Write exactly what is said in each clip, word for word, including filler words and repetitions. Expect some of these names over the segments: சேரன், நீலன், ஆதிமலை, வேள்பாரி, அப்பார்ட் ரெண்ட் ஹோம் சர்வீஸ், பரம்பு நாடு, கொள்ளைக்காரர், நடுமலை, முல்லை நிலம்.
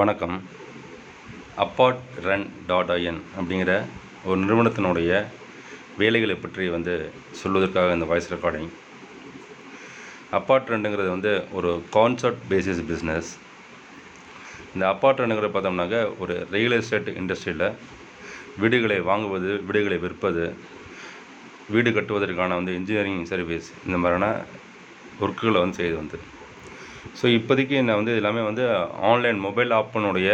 வணக்கம். Apart rent dot in அப்படிங்கிற ஒரு நிறுவனத்தினுடைய வேலைகளை பற்றி வந்து சொல்வதற்காக இந்த வாய்ஸ் ரெக்கார்டிங். அப்பார்ட் ரெண்டுங்கிறது வந்து ஒரு கான்செப்ட் பேசிஸ் பிஸ்னஸ். இந்த அப்பார்ட் ரெண்டுங்கிறத பார்த்தோம்னாக்க ஒரு ரியல் எஸ்டேட் இண்டஸ்ட்ரியில் வீடுகளை வாங்குவது, வீடுகளை விற்பது, வீடு கட்டுவதற்கான வந்து இன்ஜினியரிங் சர்வீஸ், இந்த மாதிரியான ஒர்க்குகளை வந்து செய்து வந்து ஸோ இப்போதைக்கு நான் வந்து எல்லாமே வந்து ஆன்லைன் மொபைல் ஆப்பினுடைய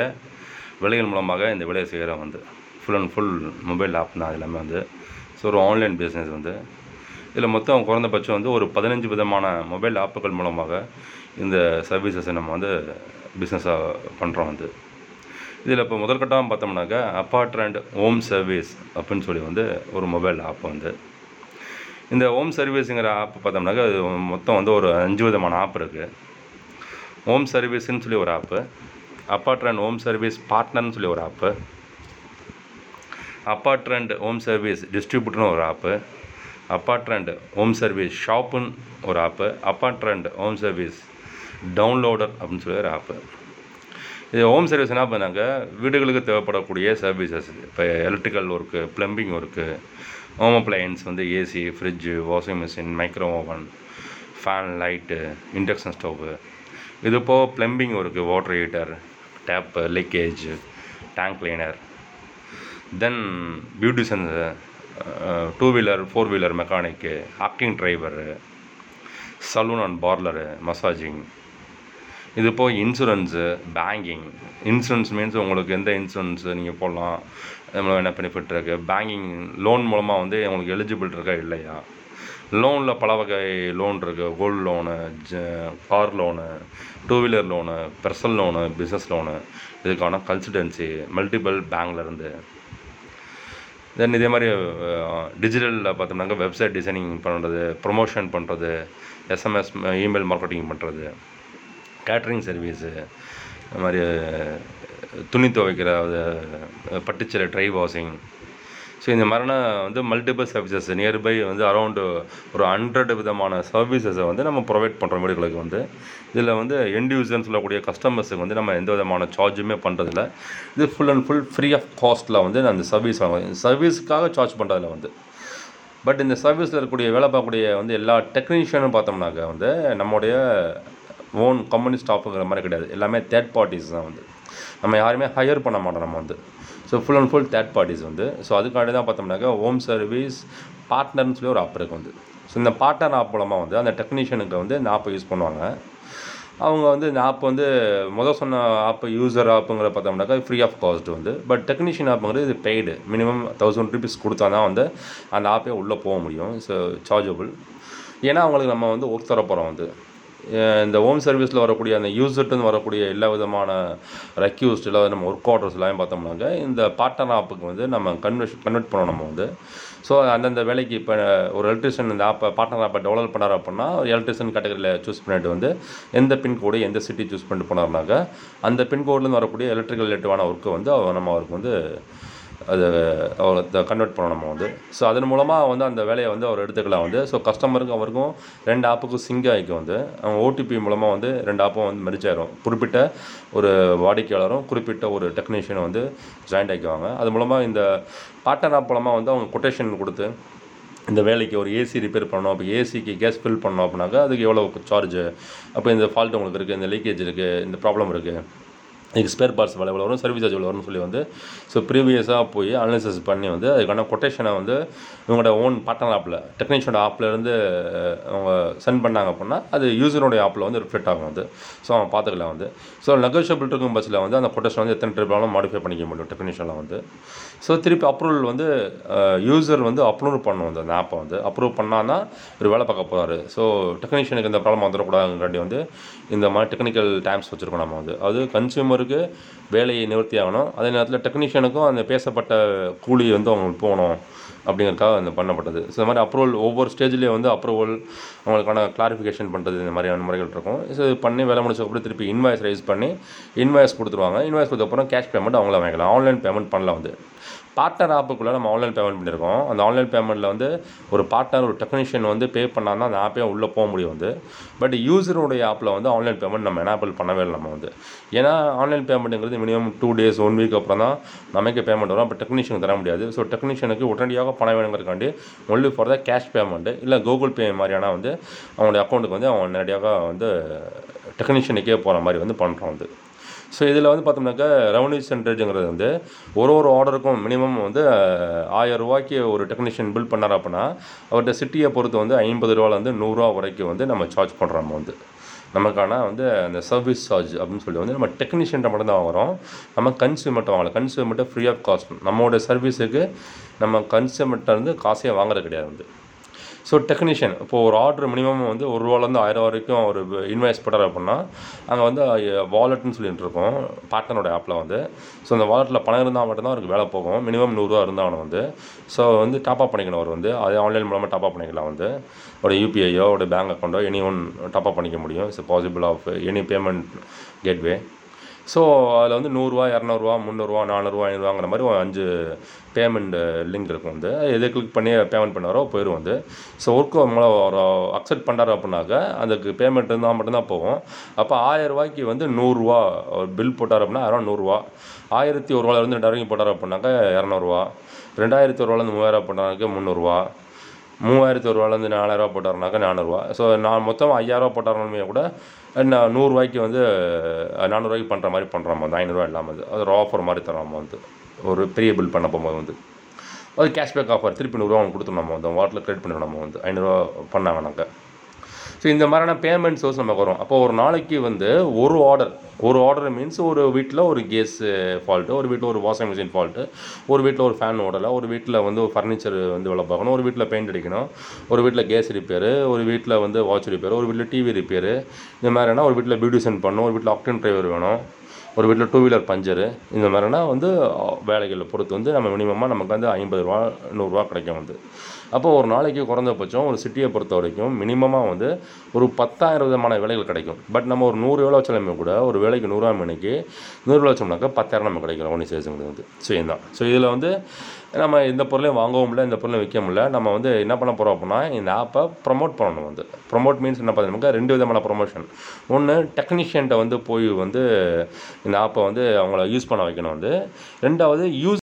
விலைகள் மூலமாக இந்த விலையை செய்கிறேன். வந்து full and full mobile app தான் எல்லாமே வந்து. ஸோ ஒரு ஆன்லைன் பிஸ்னஸ் வந்து இதில் மொத்தம் குறைந்தபட்சம் வந்து ஒரு பதினஞ்சு விதமான மொபைல் ஆப்புகள் மூலமாக இந்த சர்வீசஸை நம்ம வந்து பிஸ்னஸாக பண்ணுறோம் வந்து. இதில் இப்போ முதற்கட்டமாக பார்த்தோம்னாக்கா அப்பார்ட் ரெண்ட் ஹோம் சர்வீஸ் அப்படின்னு சொல்லி வந்து ஒரு மொபைல் ஆப் வந்து. இந்த ஹோம் சர்வீஸுங்கிற ஆப் பார்த்தோம்னாக்கா அது மொத்தம் வந்து ஒரு அஞ்சு விதமான ஆப் இருக்குது. ஹோம் சர்வீஸ்ன்னு சொல்லி ஒரு app, அப்பார்ட் ரெண்ட் ஹோம் சர்வீஸ் பார்ட்னர்னு சொல்லி ஒரு app, அப்பார்ட் ரெண்ட் ஹோம் சர்வீஸ் டிஸ்ட்ரிபியூட்டர்னு ஒரு app, அப்பார்ட் ரெண்ட் ஹோம் சர்வீஸ் ஷாப்புன்னு ஒரு app, அப்பார்ட் ரெண்ட் ஹோம் சர்வீஸ் downloader அப்படின்னு சொல்லி ஒரு ஆப்பு. இது ஹோம் சர்வீஸ் என்ன பண்ணாங்க, வீடுகளுக்கு தேவைப்படக்கூடிய சர்வீசஸ், இப்போ electrical work, plumbing work, home appliance வந்து AC, fridge, washing machine, micro oven, fan, light, induction stove, இது போக plumbing work, water heater, tap, leakage, tank cleaner, then beauticians, two wheeler, four wheeler mechanic, acting driver, salon and parlour, massaging, இது போக insurance, banking. Insurance means உங்களுக்கு எந்த insurance நீங்கள் போடலாம், நம்மளும் என்ன பெனிஃபிட் இருக்குது, பேங்கிங் லோன் மூலமாக வந்து உங்களுக்கு எலிஜிபிள் இருக்கா இல்லையா, லோனில் பல வகை லோன் இருக்குது, கோல்டு லோனு, ஜ car loan, two wheeler loan, personal loan, business loan, இதுக்கான கன்சல்டன்சி மல்டிபிள் பேங்க்லேருந்து. தென் இதே மாதிரி டிஜிட்டலில் பார்த்தோம்னாக்க வெப்சைட் டிசைனிங் பண்ணுறது, ப்ரொமோஷன் பண்ணுறது, எஸ்எம்எஸ் இமெயில் மார்க்கெட்டிங் பண்ணுறது, கேட்ரிங் சர்வீஸு, அது மாதிரி துணி துவைக்கிற பட்டுச்சலை, ட்ரை வாஷிங். ஸோ இந்த மாதிரினா வந்து மல்டிபிள் சர்வீசஸ் நியர்பை வந்து அரௌண்டு ஒரு ஹண்ட்ரட் விதமான சர்வீசஸை வந்து நம்ம ப்ரொவைட் பண்ணுறோம் வீடுகளுக்கு வந்து. இதில் வந்து எண்ட் யூசர்னு சொல்லக்கூடிய கஸ்டமர்ஸுக்கு வந்து நம்ம எந்த விதமான சார்ஜுமே பண்ணுறதில்ல. இது full and full free of காஸ்ட்டில் வந்து நான் அந்த சர்வீஸ் வாங்குவேன், சர்வீஸுக்காக சார்ஜ் பண்ணுறதில்ல வந்து. பட் இந்த சர்வீஸில் இருக்கக்கூடிய வேலை பார்க்கக்கூடிய வந்து எல்லா டெக்னீஷியனும் பார்த்தோம்னாக்க வந்து நம்முடைய ஓன் கம்பெனி ஸ்டாஃபுங்கிற மாதிரி கிடையாது, எல்லாமே தேர்ட் பார்ட்டிஸ் தான் வந்து. நம்ம யாருமே ஹையர் பண்ண மாட்டோம் நம்ம வந்து. So full and full third parties வந்து. ஸோ அதுக்காண்டி தான் பார்த்தோம்னாக்கா ஹோம் சர்வீஸ் பார்ட்னர்னு சொல்லி ஒரு ஆப் இருக்குது வந்து. ஸோ இந்த பார்ட்னர் ஆப் மூலமாக வந்து அந்த டெக்னீஷியனுக்கு வந்து இந்த ஆப்பை யூஸ் பண்ணுவாங்க. அவங்க வந்து இந்த ஆப் வந்து முதல் சொன்ன ஆப்பு யூஸர் ஆப்புங்கிற பார்த்தோம்னாக்கா ஃப்ரீ ஆஃப் காஸ்ட் வந்து. பட் டெக்னீஷியன் ஆப்புங்கிறது இது பெய்டு, மினிமம் தௌசண்ட் ருபீஸ் கொடுத்தா தான் வந்து அந்த ஆப்பே உள்ளே போக முடியும். ஸோ சார்ஜபிள், ஏன்னா அவங்களுக்கு நம்ம வந்து ஒர்க் தர போகிறோம் வந்து. இந்த ஹோம் சர்வீஸில் வரக்கூடிய அந்த யூசர்ட்டுன்னு வரக்கூடிய எல்லா விதமான ரெக்யூஸ்ட், இல்லை நம்ம ஒர்க் ஆர்டர்ஸ் எல்லாமே பார்த்தோம்னாங்க இந்த பார்ட்னர் ஆப்புக்கு வந்து நம்ம கன்வெர்ட் கன்வெர்ட் பண்ணோம் நம்ம வந்து. ஸோ அந்தந்த வேலைக்கு இப்போ ஒரு எலக்ட்ரிஷியன் இந்த ஆப்பை பார்ட்னர் ஆப்பை டெவலப் பண்ணார் அப்படின்னா ஒரு எலக்ட்ரிஷியன் கேட்டகரியில் சூஸ் பண்ணிட்டு வந்து எந்த பின்கோடு எந்த சிட்டி சூஸ் பண்ணிட்டு போனார்னாக்கா அந்த பின்கோட்லேருந்து வரக்கூடிய எலக்ட்ரிக்கல் ரிலேட்டிவான ஒர்க்கு வந்து நம்ம அவருக்கு வந்து அதை அவர் கன்வெர்ட் பண்ணணும் நம்ம வந்து. ஸோ அதன் மூலமாக வந்து அந்த வேலையை வந்து அவர் எடுத்துக்கலாம் வந்து. ஸோ கஸ்டமருக்கும் அவருக்கும் ரெண்டு ஆப்புக்கும் சிங்க் ஆகிக்கும் வந்து. அவங்க ஓடிபி மூலமாக வந்து ரெண்டு ஆப்பும் வந்து மெர்ஜ் ஆகிடும். குறிப்பிட்ட ஒரு வாடிக்கையாளரும் குறிப்பிட்ட ஒரு டெக்னீஷியனும் வந்து ஜாயிண்ட் ஆகிக்குவாங்க. அது மூலமாக இந்த பார்ட்னர் ஆப் மூலமாக வந்து அவங்க கொட்டேஷன் கொடுத்து இந்த வேலைக்கு ஒரு ஏசி ரிப்பேர் பண்ணணும், அப்போ ஏசிக்கு கேஸ் ஃபில் பண்ணணும் அப்படின்னாக்கா அதுக்கு எவ்வளோ சார்ஜு, அப்போ இந்த ஃபால்ட் உங்களுக்கு இருக்குது, இந்த லீக்கேஜ் இருக்குது, இந்த ப்ராப்ளம் இருக்குது, இதுக்கு ஸ்பேர் பார்ட்ஸ் விலை எவ்வளோ வரும், சர்வீஸ் சார்ஜ் எவ்வளோ வரும்னு சொல்லி வந்து ஸோ ப்ரீவியஸாக போய் அனலைசிஸ் பண்ணி வந்து அதுக்கான கொட்டேஷனை வந்து இவங்களோட ஓன் பார்ட்னர் ஆப்பில் டெக்னீஷியனோட ஆப்லேருந்து அவங்க சென்ட் பண்ணாங்க அப்படின்னா அது யூஸருடைய ஆப்பில் வந்து ரிஃப்ளெக்ட் ஆகும் வந்து. ஸோ அவங்க பார்த்துக்கலாம் வந்து. ஸோ நெகோஷியபிள் இருக்கும் பட்சில் வந்து அந்த கொட்டேஷன் வந்து எத்தனை ட்ரிப்லாம் மாடிஃபை பண்ணிக்க முடியும் டெக்னீஷியனில் வந்து. ஸோ திருப்பி அப்ரூவல் வந்து யூசர் வந்து அப்ரூவ் பண்ணும் வந்து அந்த ஆப்பை வந்து. அப்ரூவ் பண்ணால் தான் ஒரு வேலை பார்க்க போகிறாரு. ஸோ டெக்னீஷியனுக்கு இந்த ப்ராப்ளம் வந்துடக்கூடாதுங்காட்டி வந்து இந்த மாதிரி டெக்னிக்கல் டேம்ஸ் வச்சுருக்கோம் நம்ம வந்து. அது கன்சியூமர் வேலையை நிவர்த்தி ஆகணும், அதே நேரத்தில் டெக்னீஷியனுக்கும் அந்த பேசப்பட்ட கூலி வந்து அவங்களுக்கு போகணும், அப்படிங்கிறக்காக அந்த பண்ணப்பட்டது. ஸோ இந்த மாதிரி அப்ரூவல் ஒவ்வொரு ஸ்டேஜ்லேயே வந்து அப்ரூவல் அவங்களுக்கான கிளாரிஃபிகேஷன் பண்ணுறது இந்த மாதிரியான முறைகள் இருக்கும். ஸோ இது பண்ணி வேலை முடிச்சதுக்கப்புறம் திருப்பி இன்வாய்ஸ் ரைஸ் பண்ணி இன்வாய்ஸ் கொடுத்துருவாங்க. இன்வாய்ஸ் கொடுத்தப்பறம் கேஷ் பேமெண்ட் அவங்கள வாங்கிக்கலாம், ஆன்லைன் பேமெண்ட் பண்ணலாம். வந்து பார்ட்னர் ஆப்புக்குள்ளே நம்ம ஆன்லைன் பேமெண்ட் பண்ணியிருக்கோம். அந்த ஆன்லைன் பேமெண்ட்டில் வந்து ஒரு பார்ட்னர் ஒரு டெக்னீஷியன் வந்து பே பண்ணால் தான் அந்த ஆப்பே உள்ளே போக முடியும் வந்து. பட் யூசருடைய ஆப்பில் வந்து ஆன்லைன் பேமெண்ட் நம்ம எனேபிள் பண்ணவே இல்லை நம்ம வந்து. ஏன்னா ஆன்லைன் பேமெண்ட்டுங்கிறது minimum two days one week அப்புறம் தான் நமக்கு பேமெண்ட் வரும், அப்போ டெக்னீஷியனுக்கு தர முடியாது. ஸோ டெக்னீஷியனுக்கு உடனடியாக பணம் வேணுங்கிறக்காண்டி only for the cash payment இல்லை கூகுள் பே மாதிரியான வந்து அவங்களுடைய அக்கௌண்ட்டுக்கு வந்து அவங்க நேரடியாக வந்து டெக்னீஷியனுக்கே போகிற மாதிரி வந்து பண்ணுறோம் வந்து. ஸோ இதில் வந்து பார்த்தோம்னாக்கா ரெவன்யூ சென்ட்ரேஜுங்கிறது வந்து ஒரு ஒரு ஆர்டருக்கும் மினிமம் வந்து ஆயிரம் ரூபாய்க்கு ஒரு டெக்னீஷியன் பில் பண்ணார் அப்படின்னா அவர்கிட்ட சிட்டியை பொறுத்து வந்து ஐம்பது ரூபாலேருந்து நூறுரூவா வரைக்கும் வந்து நம்ம சார்ஜ் பண்ணுறோம் நம்ம வந்து. நமக்கான வந்து அந்த சர்வீஸ் சார்ஜ் அப்படின்னு சொல்லி வந்து நம்ம டெக்னீஷியன்ட்ட மட்டும்தான் வாங்குகிறோம், நம்ம கன்சியூமர்ட்ட வாங்கலாம். கன்சியூமர்ட்ட ஃப்ரீ ஆஃப் காஸ்ட், நம்மளோட சர்வீஸுக்கு நம்ம கன்சியூமர்ட்ட இருந்து காசே வாங்குறது கிடையாது வந்து. ஸோ டெக்னீஷியன் இப்போது ஒரு ஆர்டர் மினிமம் வந்து ஒரு ரூபாலேருந்து ஆயிரம் வரைக்கும் ஒரு இன்வாய்ஸ் பண்ணுறாரு அப்படின்னா அங்கே வந்து வாலெட்னு சொல்லிட்டு இருக்கோம் பார்ட்னரோட ஆப்பில் வந்து. ஸோ அந்த வாலெட்டில் பணம் இருந்தால் மட்டும்தான் அவருக்கு வேலை போகும், மினிமம் நூறுரூவா இருந்தாலும் வந்து. ஸோ வந்து டாப்அப் பண்ணிக்கணும் அவர் வந்து, அது ஆன்லைன் மூலமாக டாப்அப் பண்ணிக்கலாம் வந்து. ஒரு யூபிஐயோ ஒரு பேங்க் அக்கௌண்ட்டோ எனி ஒன் டாப்அப் பண்ணிக்க முடியும். It's possible of any payment gateway. So அதில் வந்து நூறுரூவா இரநூறுவா முந்நூறுரூவா நானூறுரூவா ஐநூறுவாங்கிற மாதிரி ஒரு அஞ்சு பேமெண்ட் லிங்க் இருக்கும் வந்து. எது கிளிக் பண்ணி பேமெண்ட் பண்ணாரோ போயிடும் வந்து. ஸோ ஒர்க்கு ஒரு அக்செப்ட் பண்ணுறாரு அப்படின்னாக்கா அதுக்கு பேமெண்ட் இருந்தால் மட்டும்தான் போகும். அப்போ ஆயிரம் ரூபாய்க்கு வந்து நூறுரூவா பில் போட்டார் அப்படின்னா ஆயிரம் நூறுரூவா, ஆயிரத்தி ஒரு ரூபாலேருந்து ரெண்டாயிரம் போட்டார் அப்படின்னாக்கா இரநூறுவா, ரெண்டாயிரத்தி ஒரு ரூபாலேருந்து மூவாயிரம் போட்டாருக்கு முந்நூறுரூவா, மூவாயிரத்தி ஒரு ரூபாலேருந்து நாலாயிரரூவா போட்டாருனாக்கா நானூறுரூவா. ஸோ நான் மொத்தம் ஐயாயிரரூவா போட்டாருமே கூட நான் நூறுரூவாய்க்கு வந்து நானூறுரூவாய்க்கு பண்ணுற மாதிரி பண்ணுறோம் வந்து, ஐநூறுரூவா இல்லாமல் வந்து. அது ஒரு ஆஃபர் மாதிரி தரோம் வந்து, ஒரு பெரிய பில் பண்ண போகும்போது வந்து அது கேஷ்பேக் ஆஃபர் திருப்பி நூறுரூவா அவங்க கொடுத்தோம் நம்ம வந்து, வாட்டில் கிரெடிட் பண்ணிவிடும் நம்ம வந்து ஐநூறுரூவா பண்ணாங்கனாக்கா. ஸோ இந்த மாதிரியான பேமெண்ட் சோர்ஸ் நமக்கு வரும். அப்போ ஒரு நாளைக்கு வந்து ஒரு ஆர்டர் ஒரு ஆர்டர் மீன்ஸ் ஒரு வீட்டில் ஒரு கேஸ் ஃபால்ட்டு, ஒரு வீட்டில் ஒரு வாஷிங் மிஷின் ஃபால்ட்டு, ஒரு வீட்டில் ஒரு ஃபேன் ஓடலை, ஒரு வீட்டில் வந்து ஒரு ஃபர்னிச்சர் வந்து வேலை பார்க்கணும், ஒரு வீட்டில் பெயிண்ட் அடிக்கணும், ஒரு வீட்டில் கேஸ் ரிப்பேர், ஒரு வீட்டில் வந்து வாட்ச் ரிப்பேர், ஒரு வீட்டில் டிவி ரிப்பேர், இந்த மாதிரினா ஒரு வீட்டில் பியூட்டிஷன் பண்ணணும், ஒரு வீட்டில் ஆக்டின் டிரைவர் வேணும், ஒரு வீட்டில் டூ வீலர் பஞ்சரு, இந்த மாதிரினா வந்து வேலைகளை பொறுத்து வந்து நம்ம மினிமமாக நமக்கு வந்து ஐம்பது ரூபா நூறுரூவா கிடைக்கும் வந்து. அப்போது ஒரு நாளைக்கு குறைந்தபட்சம் ஒரு சிட்டியை பொறுத்த வரைக்கும் மினிமமாக வந்து ஒரு பத்தாயிரம் விதமான வேலைகள் கிடைக்கும். பட் நம்ம ஒரு நூறு வேலை வச்சாலுமே கூட ஒரு வேலைக்கு நூறுரூவா மணிக்கு நூறு வேலை வச்சோம்னாக்கா பத்தாயிரம் நம்ம கிடைக்கிறோம் ஒன்று சேசுங்கிறது வந்து. ஸோ இதுதான். ஸோ இதில் வந்து நம்ம இந்த பொருளையும் வாங்கவும் இல்லை, இந்த பொருளையும் விற்க முடியல. நம்ம வந்து என்ன பண்ண போகிறோம் அப்படின்னா இந்த ஆப்பை ப்ரொமோட் பண்ணணும் வந்து. ப்ரொமோட் மீன்ஸ் என்ன பார்த்தீங்கன்னாக்கா ரெண்டு விதமான ப்ரொமோஷன். ஒன்று டெக்னீஷியன்ட்ட வந்து போய் வந்து இந்த ஆப்பை வந்து அவங்கள யூஸ் பண்ண வைக்கணும் வந்து. ரெண்டாவது யூஸ்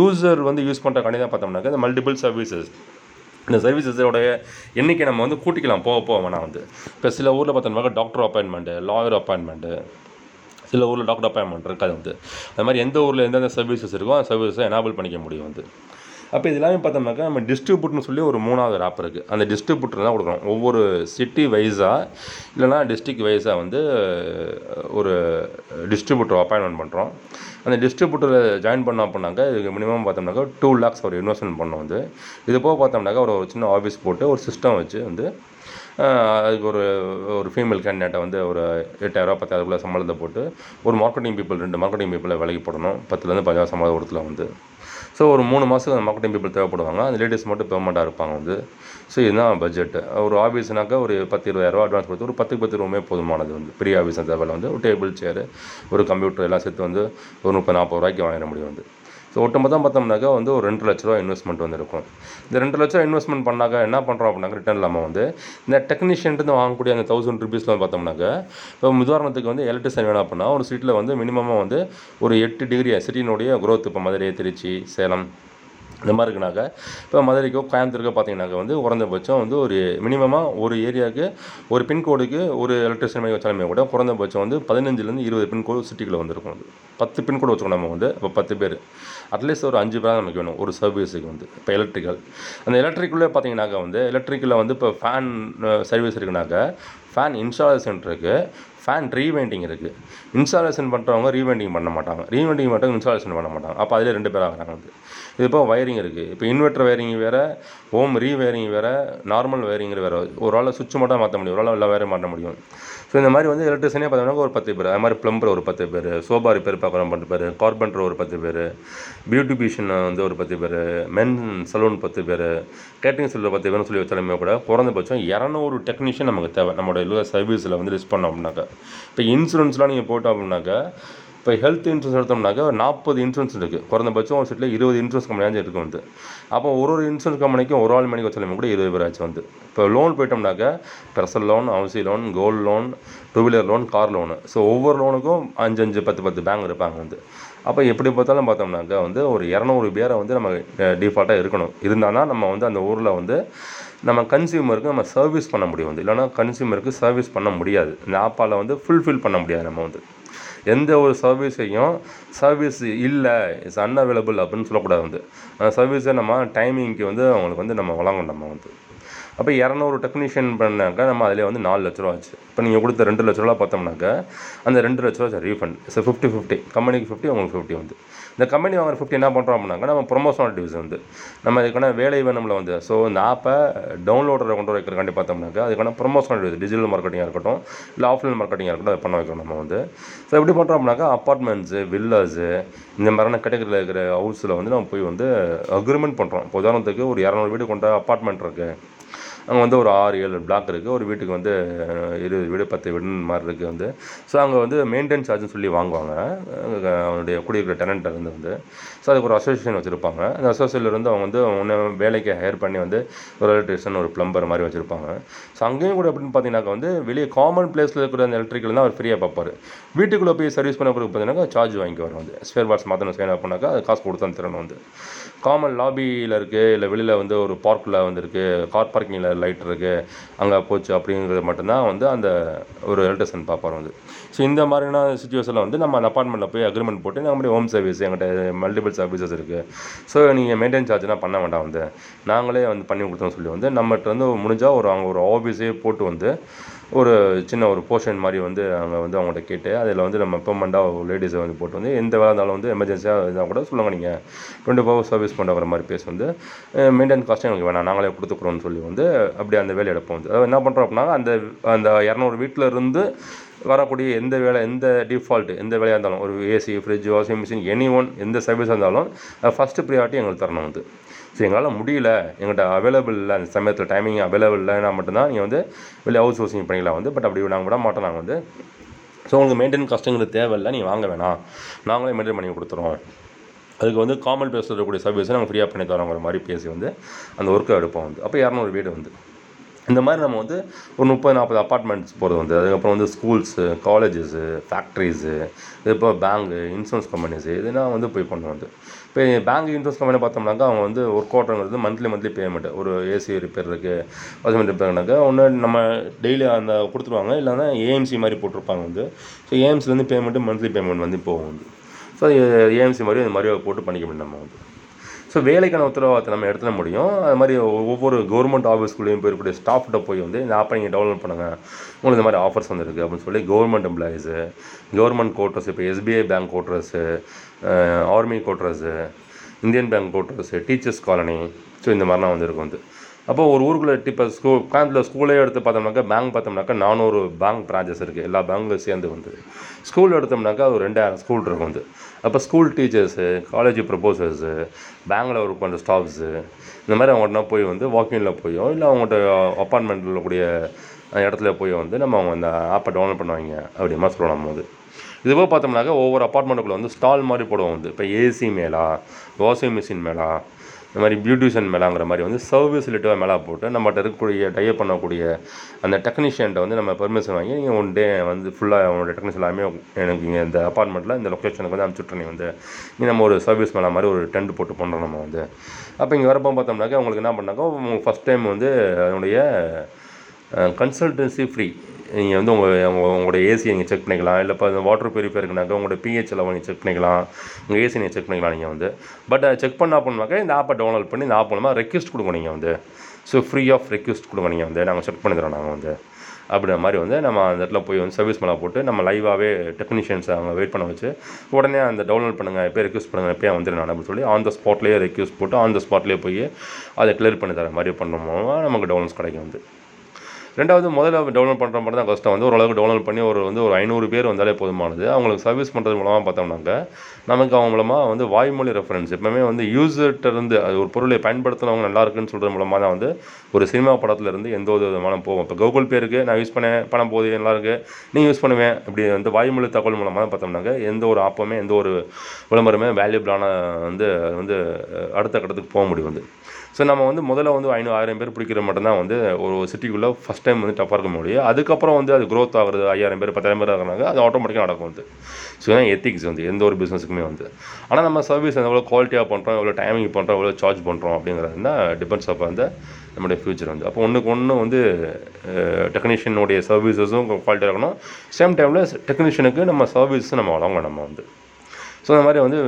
யூசர் வந்து யூஸ் பண்ணுற கண்டிப்பாக பார்த்தோம்னாக்கா இந்த மல்டிபிள் சர்வீசஸ், இந்த சர்வீசஸோடைய எண்ணிக்கை நம்ம வந்து கூட்டிக்கலாம் போக போக வேணாம் வந்து. இப்போ சில ஊரில் பார்த்தோம்னாக்கா டாக்டர் அப்பாயின்மெண்ட்டு, லாயர் அப்பாயின்மெண்ட்டு, சில ஊரில் டாக்டர் அப்பாயின்மெண்ட் இருக்காது வந்து. அது மாதிரி எந்த ஊரில் எந்தெந்த சர்வீசஸ் இருக்கோ அந்த சர்வீஸை எனேபிள் பண்ணிக்க முடியும் வந்து. அப்போ இதெல்லாமே பார்த்தோம்னாக்கா நம்ம டிஸ்ட்ரிபியூட்னு சொல்லி ஒரு மூணாவது ஆப் இருக்குது, அந்த டிஸ்ட்ரிபியூட்டர் தான் கொடுக்குறோம். ஒவ்வொரு சிட்டி வைஸாக இல்லைனா டிஸ்ட்ரிக்ட் வைஸாக வந்து ஒரு டிஸ்ட்ரிபியூட்டர் அப்பாயின்மெண்ட் பண்ணுறோம். அந்த டிஸ்ட்ரிபியூட்டரை ஜாயின் பண்ணோம் அப்படின்னாக்கா இதுக்கு மினிமம் பார்த்தோம்னாக்கா டூ லேக்ஸ் ஒரு இன்வெஸ்ட்மெண்ட் பண்ணோம் வந்து. இது போக பார்த்தோம்னாக்கா ஒரு சின்ன ஆஃபீஸ் போட்டு ஒரு சிஸ்டம் வச்சு வந்து அதுக்கு ஒரு ஒரு ஃபீமேல் கேண்டிடேட்டை வந்து ஒரு எட்டாயிரரூவா பத்தாயிரக்குள்ளே சம்பளத்தை போட்டு ஒரு மார்க்கெட்டிங் பீப்புள் ரெண்டு மார்க்கெட்டிங் பீப்புளை வேலைக்கு போடணும், பத்துலேருந்து பதினாறு சம்பள ஒருத்தில் வந்து. ஸோ ஒரு மூணு மாதத்துக்கு அந்த மார்க்கெட்டிங் பீப்புள் தேவைப்படுவாங்க, அந்த லேடிஸ் மட்டும் பெர்மனெண்ட்டாக இருப்பாங்க வந்து. ஸோ இதுதான் பட்ஜெட்டு. ஒரு ஆஃபீஸ்னாக்கா ஒரு பத்து இருபதாயிரரூவா அட்வான்ஸ் கொடுத்து ஒரு பத்துக்கு பத்து ரூமே போதுமானது வந்து. பெரிய ஆஃபீஸ் தேவையில்ல வந்து, ஒரு டேபிள் சேரு ஒரு கம்ப்யூட்டர் எல்லாம் சேர்த்து வந்து ஒரு முப்பது நாற்பது ரூபாய்க்கு வாங்கிட முடியும் வந்து. ஸோ ஒட்டுமொத்தம் பார்த்தோம்னாக்கா வந்து ஒரு ரெண்டு லட்ச ரூபா இன்வெஸ்ட்மெண்ட் வந்து இருக்கும். இந்த ரெண்டு லட்ச ரூபா இன்வெஸ்ட்மெண்ட் பண்ணாக்கா என்ன பண்ணுறோம் அப்படின்னாக்கா ரிட்டர்ன் இல்லாமல் வந்து இந்த டெக்னீஷியன்ட்டு வாங்கக்கூடிய அந்த தௌசண்ட் ருபீஸில் வந்து பார்த்தோம்னாக்கா இப்போ உதாரணத்துக்கு வந்து எலக்ட்ரிஷன் வேணும் அப்படின்னா ஒரு சீட்டில் வந்து மினிமமாக வந்து ஒரு எட்டு டிகிரி சிட்டினுடைய க்ரோத், இப்போ மதுரை திருச்சி சேலம் இந்த மாதிரி இருக்குனாக்கா இப்போ மதுரைக்கோ கோயம்புத்தூருக்கோ பார்த்தீங்கன்னாக்கா வந்து குறைந்தபட்சம் வந்து ஒரு மினிமமாக ஒரு ஏரியாவுக்கு ஒரு பின்கோடுக்கு ஒரு எலக்ட்ரிஷியன் மாதிரி வச்சாலுமே கூட குறைந்தபட்சம் வந்து பதினஞ்சுலேருந்து இருபது பின்கோடு சிட்டிக்குள்ளே வந்துருக்கும் வந்து. பத்து பின்கோடு வச்சுக்கணும் நம்ம வந்து. இப்போ பத்து பேர் அட்லீஸ்ட் ஒரு அஞ்சு பேர் நமக்கு வேணும் ஒரு சர்வீஸுக்கு வந்து. இப்போ எலக்ட்ரிக்கல் அந்த எலக்ட்ரிக்கல்லே பார்த்தீங்கன்னாக்கா வந்து எலக்ட்ரிக்கலில் வந்து இப்போ ஃபேன் சர்வீஸ் இருக்குனாக்கா ஃபேன் இன்ஸ்டாலேஷன் இருக்குது, ஃபேன் ரீவைண்டிங் இருக்குது. இன்ஸ்டாலேஷன் பண்ணுறவங்க ரீவைண்டிங் பண்ண மாட்டாங்க, ரீவைண்டிங் மட்டும் இன்ஸ்டாலேஷன் பண்ண மாட்டாங்க, அப்போ அதிலே ரெண்டு பேர் ஆகிறாங்க வந்து. இது இப்போ வயரிங் இருக்குது, இப்போ இன்வெர்டர் வயரிங் வேறு, ஹோம் ரீ வயரிங் வேறு, நார்மல் வயரிங் வேறு. ஒரு ஆள் சுவிட்ச் மட்டும் மாற்ற முடியும், ஒரு ஆள் எல்லாம் வயரும் மாற்ற முடியும். ஸோ இந்த மாதிரி வந்து எலக்ட்ரிஷனே பார்த்தோம்னா ஒரு பத்து பேர், அது மாதிரி ப்ளம்பர் ஒரு பத்து பேர், சோபா ரிப்பேர் பார்க்குறோம் பத்து பேர், கார்பெண்டர் ஒரு பத்து பேர், பியூட்டிஷியன் வந்து ஒரு பத்து பேர், மென் சலூன் பத்து பேர், கேட்டரிங் சலூன் பத்து பேர்னு சொல்லி வச்சாலுமே கூட குறைந்தபட்சம் இரநூறு டெக்னீஷியன் நமக்கு தேவை நம்மளோட சர்வீஸில் வந்து லிஸ்ட் பண்ணோம் அப்படின்னாக்கா. இப்போ இன்சூரன்ஸ்லாம் நீங்கள் போட்டோம் அப்படின்னாக்கா, இப்போ ஹெல்த் இன்சூரன்ஸ் எடுத்தோம்னாக்கா ஒரு நாற்பது இன்சூரன்ஸ் இருக்குது, குறைந்தபட்சம் ஒரு செட்டில் இருபது இன்சூரன்ஸ் கம்பெனியாச்சும் இருக்குது வந்து. அப்போ ஒரு ஒரு இன்சூரன்ஸ் கம்பெனிக்கும் ஒரு ஆள் மணிக்கு வச்சாலுமே கூட இருபது பேர் ஆச்சு வந்து. இப்போ லோன் போயிட்டோம்னாக்கா personal loan, housing loan, gold loan, two wheeler loan, car loan, so ஒவ்வொரு லோனுக்கும் அஞ்சு அஞ்சு பத்து பத்து பேங்க் இருப்பாங்க வந்து. அப்போ எப்படி பார்த்தாலும் பார்த்தோம்னாக்கா வந்து ஒரு இரநூறு பேரை வந்து நம்ம டிஃபால்ட்டாக இருக்கணும். இருந்தால் தான் நம்ம வந்து அந்த ஊரில் வந்து நம்ம கன்சியூமருக்கு நம்ம சர்வீஸ் பண்ண முடியும் வந்து. இல்லைனா கன்சியூமருக்கு சர்வீஸ் பண்ண முடியாது, இந்த ஆப்பால் வந்து ஃபுல்ஃபில் பண்ண முடியாது. நம்ம வந்து எந்த ஒரு சர்வீஸையும் சர்வீஸ் இல்லை, இட்ஸ் அன்அவைலபிள் அப்படின்னு சொல்லக்கூடாது வந்து. அந்த சர்வீஸை நம்ம டைமிங்க்கு வந்து அவங்களுக்கு வந்து நம்ம வழங்கணும் நம்ம வந்து. அப்போ இரநூறு டெக்னீஷியன் பண்ணாக்கா நம்ம அதில் வந்து நாலு லட்ச ரூபா ஆச்சு. இப்போ நீங்கள் கொடுத்த ரெண்டு லட்ச ரூபா பார்த்தோம்னாக்கா அந்த ரெண்டு லட்ச ரூபா ரீஃபண்ட், ஸோ ஃபிஃப்டி ஃபிஃப்டி கம்பெனிக்கு ஃபிஃப்டி உங்களுக்கு ஃபிஃப்டி வந்து. இந்த கம்பெனி வாங்குற ஃபிஃப்டி என்ன பண்ணுறோம் அப்படின்னாக்கா நம்ம ப்ரொமோஷனல் டிவிஷன் வந்து நம்ம இதுக்கான வேலை வேணும்ல வந்து. ஸோ இந்த ஆப்பை டவுன்லோடரை கொண்டு வைக்கிறக்காண்டி பார்த்தோம்னாக்கா அதுக்கான ப்ரொமோஷனல் டிவிஷன் டிஜிட்டல் மார்க்கெட்டிங்காக இருக்கட்டும் இல்லை ஆஃப்லைன் மார்க்கெட்டிங்காக இருக்கட்டும் அதை பண்ண வைக்கணும் நம்ம வந்து. ஸோ எப்படி பண்ணுறோம் அப்படின்னாக்கா அப்பார்ட்மெண்ட்ஸு, வில்லாஸு, இந்த மாதிரியான கேட்டகரியில் இருக்கிற ஹவுஸில் வந்து நம்ம போய் வந்து அக்ரிமெண்ட் பண்ணுறோம். இப்போ உதாரணத்துக்கு ஒரு இரநூறு வீடு கொண்ட அப்பார்ட்மெண்ட் இருக்குது, அங்கே வந்து ஒரு ஆறு ஏழு பிளாக் இருக்குது, ஒரு வீட்டுக்கு வந்து இருபது வீடு பத்து வீடுன்னு மாதிரி இருக்குது வந்து. ஸோ அங்கே வந்து மெயின்டெனன்ஸ் சார்ஜுன்னு சொல்லி வாங்குவாங்க அவனுடைய குடியிருக்கிற டெனண்ட்டை இருந்து வந்து. ஸோ அதுக்கு ஒரு அசோசியேஷன் வச்சுருப்பாங்க, அந்த அசோசியேஷன்லேருந்து அவங்க வந்து ஒன்று வேலைக்கு ஹையர் பண்ணி வந்து ஒரு எலக்ட்ரிஷியன் ஒரு ப்ளம்பர் மாதிரி வச்சுருப்பாங்க. ஸோ அங்கேயும் கூட எப்படின்னு பார்த்தீங்கன்னாக்கா வந்து வெளியே காமன் பிளேஸில் இருக்கிற அந்த எலக்ட்ரிக்கல் தான் அவர் ஃப்ரீயாக பார்ப்பார். வீட்டுக்குள்ளே போய் சர்வீஸ் பண்ண கொடுக்க பார்த்தீங்கன்னா சார்ஜ் வாங்கி வரும் வந்து. ஸ்பேர் பார்ட்ஸ் மாத்திரம் சைன் ஆப் பண்ணாக்கா அது காசு கொடுத்தா தரணும் வந்து. காமன் லாபியில் இருக்குது, இல்லை வெளியில் வந்து ஒரு பார்க்கில் வந்துருக்கு, கார் பார்க்கிங்கில் லைட் இருக்குது, அங்கே போச்சு அப்படிங்கிறது மட்டும்தான் வந்து அந்த ஒரு எலக்ட்ரிஷன் பார்ப்பார் வந்து. ஸோ இந்த மாதிரியான சுச்சுவேஷனில் வந்து நம்ம அந்த அப்பார்ட்மெண்ட்டில் போய் அக்ரிமெண்ட் போட்டு நம்மளுடைய ஹோம் சர்வீஸ் எங்கள்கிட்ட மல்டிபிள் சர்வீஸஸ் இருக்குது, ஸோ நீங்கள் மெயின்டைன் சார்ஜ்லாம் பண்ண வேண்டாம் வந்து, நாங்களே வந்து பண்ணி கொடுத்தோம்னு சொல்லி வந்து நம்மகிட்ட வந்து முடிஞ்சால் ஒரு அவங்க ஒரு ஆஃபீஸே போட்டு வந்து ஒரு சின்ன ஒரு போர்ஷன் மாதிரி வந்து அங்கே வந்து அவங்கள்ட்ட கேட்டு அதில் வந்து நம்ம பெர்மனண்டாக லேடிஸை வந்து போட்டு வந்து எந்த வேலை இருந்தாலும் வந்து எமர்ஜென்சியாக இருந்தால் கூட சொல்லுங்கள், நீங்கள் டுவெண்ட்டி ஃபோர் ஹவர்ஸ் சர்வீஸ் பண்ணுற மாதிரி பேசி வந்து மெயின்டைன் காஸ்ட் எங்களுக்கு வேணாம், நாங்களே கொடுத்துக்குறோம்னு சொல்லி வந்து அப்படியே அந்த வேலையை எடுப்போம் வந்து. அதாவது என்ன பண்ணுறோம் அப்படின்னா அந்த அந்த இரநூறு வீட்டில் இருந்து வரக்கூடிய எந்த வேலை, எந்த டிஃபால்ட்டு எந்த வேலையாக இருந்தாலும் ஒரு AC, fridge, washing machine, any one எந்த சர்வீஸாக இருந்தாலும் ஃபஸ்ட்டு ப்ரியாரிட்டி எங்களுக்கு தரணும் வந்து. ஸோ எங்களால் முடியல, எங்கள்கிட்ட அவைலபிள் இல்லை அந்த சமயத்தில், டைமிங் அவைலபிள் இல்லைன்னா மட்டும்தான் நீங்கள் வந்து வெளியே ஹவுஸ் ஹவுசிங் பண்ணிக்கலாம் வந்து. பட் அப்படி நாங்கள் விட மாட்டோம் நாங்கள் வந்து. ஸோ உங்களுக்கு மெயின்டைன் காஸ்ட்டுங்கிறது தேவையில்லை, நீங்கள் வாங்க வேணாம், நாங்களே மெயின்டைன் பண்ணி கொடுத்துறோம், அதுக்கு வந்து காமன் பிளேஸில் இருக்கக்கூடிய சர்வீஸை நாங்கள் ஃப்ரீயாக பண்ணி தரோங்கிற மாதிரி பேசி வந்து அந்த ஒர்க்கை எடுப்போம் வந்து. அப்போ இரநூறு வீடு வந்து இந்த மாதிரி நம்ம வந்து ஒரு முப்பது நாற்பது அப்பார்ட்மெண்ட்ஸ் போகிறது வந்து. அதுக்கப்புறம் வந்து ஸ்கூல்ஸு, காலேஜஸ்ஸு, ஃபேக்ட்ரிஸு, இப்போ பேங்கு, இன்சூரன்ஸ் கம்பெனிஸு, இதெல்லாம் வந்து போய் பண்ணுவோம் வந்து. இப்போ பேங்க் இன்சூரன்ஸ் கம்பெனி பார்த்தோம்னாக்கா அவங்க வந்து ஒர்க் அவுட்ங்கிறது மந்த்லி மந்த்லி பேமெண்ட்டு, ஒரு ஏசி ரிப்பேர் இருக்குது, வாஷிங் ரிப்பேர்னாக்கா ஒன்று நம்ம டெய்லி அந்த கொடுத்துருவாங்க, இல்லைன்னா ஏஎம்சி மாதிரி போட்டிருப்பாங்க வந்து. ஸோ ஏஎம்சிலேருந்து பேமெண்ட்டு மந்த்லி பேமெண்ட் வந்து போகும் வந்து. ஸோ ஏஎம்சி மாதிரியும் இந்த மாதிரி போட்டு பண்ணிக்க முடியும் நம்ம வந்து. ஸோ வேலைக்கான உத்தரவாதத்தை நம்ம எடுத்துட முடியும். அது மாதிரி ஒவ்வொரு கவர்மெண்ட் ஆஃபீஸ்க்குள்ளேயும் போயிருக்கூடிய ஸ்டாஃப்கிட்ட போய் வந்து இந்த ஆப்பை நீங்கள் டவுன்லோட் பண்ணுங்கள், உங்களுக்கு இந்த மாதிரி ஆஃபர்ஸ் வந்துருக்கு அப்படின்னு சொல்லி கவர்மெண்ட் எம்ப்ளாயீஸு, கவர்மெண்ட் கோட்டர்ஸ், இப்போ SBI bank quarters, army quarters, Indian Bank quarters, teachers colony, so இந்த மாதிரிலாம் வந்துருக்கு வந்து. அப்போ ஒரு ஊருக்குள்ளே இப்போ ஸ்கூல் காலத்தில் ஸ்கூலே எடுத்து பார்த்தோம்னாக்கா பேங்க் பார்த்தோம்னாக்கா நானூறு பேங்க் பிரான்ச்சஸ் இருக்குது, எல்லா பேங்க்கும் சேர்ந்து வந்து. ஸ்கூல் எடுத்தோம்னாக்கா ஒரு ரெண்டாயிரம் ஸ்கூல் இருக்கும் வந்து. அப்போ ஸ்கூல் டீச்சர்ஸு, காலேஜ் ப்ரொபோசர்ஸு, பேங்கில் ஒர்க் பண்ணுற ஸ்டாஃப்ஸு, இந்த மாதிரி அவங்கள்ட்ட போய் வந்து வாக்கிங்கில் போயோ இல்லை அவங்கள்ட்ட அப்பார்ட்மெண்ட்டில் இருக்கக்கூடிய இடத்துல போய் வந்து நம்ம அவங்க அந்த ஆப்பை டவுன்லோட் பண்ணுவாங்க அப்படிமா சொல்லலாம் நம்ம வந்து. இதுபோக பார்த்தோம்னாக்கா ஒவ்வொரு அப்பார்ட்மெண்ட்டுக்குள்ளே வந்து ஸ்டால் மாதிரி போடுவோம் வந்து. இப்போ ஏசி மேலா, வாஷிங் மிஷின் மேலா, இந்த மாதிரி பியூட்டிஷியன் மேலாங்கிற மாதிரி வந்து சர்வீஸ் ரிலேட்டிவாக மேலே போட்டு நம்மகிட்ட இருக்கக்கூடிய டைப் பண்ணக்கூடிய அந்த டெக்னீஷியன்ட்ட வந்து நம்ம பெர்மிஷன் வாங்கி நீங்கள் ஒன் டே வந்து ஃபுல்லாக அவங்களோட டெக்னீஷியன் எல்லாமே எனக்கு இங்கே இந்த அப்பார்ட்மெண்ட்டில் இந்த லொக்கேஷனுக்கு வந்து அனுப்பிச்சுட்றேன் வந்து, நீ நம்ம ஒரு சர்வீஸ் மேலே மாதிரி ஒரு டென்ட் போட்டு பண்ணுறோம் நம்ம வந்து. அப்போ இங்கே வரப்போ பார்த்தோம்னாக்கா அவங்களுக்கு என்ன பண்ணாக்கா உங்களுக்கு ஃபஸ்ட் டைம் வந்து அதனுடைய கன்சல்டன்சி ஃப்ரீ, நீங்கள் வந்து உங்கள் உங்கள் உங்களோட ஏசியை நீங்கள் செக் பண்ணிக்கலாம், இல்லை இப்போ அந்த வாட்டர் பியூரிஃபை இருக்குனாக்கா உங்களோட பிஹெச் லெவல் நீங்கள் செக் பண்ணிக்கலாம், உங்கள் ஏசி நீங்கள் செக் பண்ணிக்கலாம் நீங்கள் வந்து. பட் செக் பண்ண அப்படின்னாக்கா இந்த ஆப்பை டவுன்லோட் பண்ணி இந்த ஆப் மூலமாக ரெக்வஸ்ட் கொடுங்க நீங்கள் வந்து. ஸோ ஃப்ரீ ஆஃப் ரெக்வஸ்ட் கொடுங்க நீங்கள் வந்து, நாங்கள் செக் பண்ணி தரோம் நாங்கள் வந்து அப்படின்ற மாதிரி வந்து நம்ம அந்த இடத்துல போய் வந்து சர்வீஸ் மேலே போட்டு நம்ம லைவாகவே டெக்னீஷியன்ஸை அவங்க வெயிட் பண்ண வச்சு உடனே அந்த டவுன்லோட் பண்ணுங்கள், எப்போயே ரெக்வஸ்ட் பண்ணுங்கள், எப்போயே வந்துடணும் அப்படின்னு சொல்லி ஆன் த ஸ்பாட்லேயே ரெக்வஸ்ட் போட்டு ஆன் த ஸ்பாட்லேயே போய் அதை கிளியர் பண்ணி தர மாதிரி பண்ணோம்னா நமக்கு டவுன்லோட்ஸ் கிடைக்கும் வந்து. ரெண்டாவது முதல்ல டவுன்லோட் பண்ணுற மாதிரி தான் கஷ்டம். வந்து ஓரளவுக்கு டவுன்லோட் பண்ணி ஒரு வந்து ஒரு ஐநூறு பேர் வந்தாலே போதுமானது. அவங்களுக்கு சர்வீஸ் பண்ணுறது மூலமாக பார்த்தோம்னாக்க நமக்கு அவங்க மூலமாக வந்து வாய்மொழி ரெஃபரன்ஸ் எப்பவுமே வந்து யூசர்கிட்டருந்து அது ஒரு பொருளை பயன்படுத்தினவங்க நல்லா இருக்குன்னு சொல்கிறது மூலமாக தான் வந்து ஒரு சினிமா படத்துலேருந்து எந்த ஒரு விதமான போகும். இப்போ கூகுள் பே இருக்குது, நான் யூஸ் பண்ண பணம் போகுது நல்லா இருக்குது, நீ யூஸ் பண்ணுவேன், இப்படி வந்து வாய்மொழி தகவல் மூலமாக தான் பார்த்தோம்னாக்க எந்த ஒரு ஆப்பமே எந்த ஒரு விளம்பரமே வேல்யூபிளான வந்து வந்து அடுத்த கட்டத்துக்கு போக முடியும். வந்து ஸோ நம்ம வந்து முதல்ல வந்து ஐநூறு ஆயிரம் பேர் பிடிக்கிற மட்டும்தான் வந்து ஒரு சிட்டிக்குள்ளே ஃபஸ்ட் டைம் வந்து டஃப்பாக இருக்க முடியும். அதுக்கப்புறம் வந்து அது க்ரோத் ஆகிறது, ஐயாயிரம் பேர் பத்தாயிரம் பேர் ஆகுறாங்க, அது ஆட்டோமேட்டிக்காக நடக்கும். வந்து ஸோ இதான் எத்திக்ஸ் வந்து எந்த ஒரு பிஸ்னஸுக்குமே வந்து. ஆனால் நம்ம சர்வீஸ் எவ்வளோ குவாலிட்டியாக பண்ணுறோம், எவ்வளோ டைமிங் பண்ணுறோம், எவ்வளோ சார்ஜ் பண்ணுறோம் அப்படிங்கிறது தான் டிபெண்ட்ஸ் அப்போ வந்து நம்மளுடைய ஃப்யூச்சர் வந்து. அப்போ ஒன்றுக்கு ஒன்று வந்து டெக்னீஷியனுடைய சர்வீஸஸும் குவாலிட்டியாக இருக்கணும். சேம் டைமில் டெக்னீஷியனுக்கு நம்ம சர்வீஸும் நம்ம வழங்கணும் நம்ம வந்து. ஸோ அந்த மாதிரி வந்து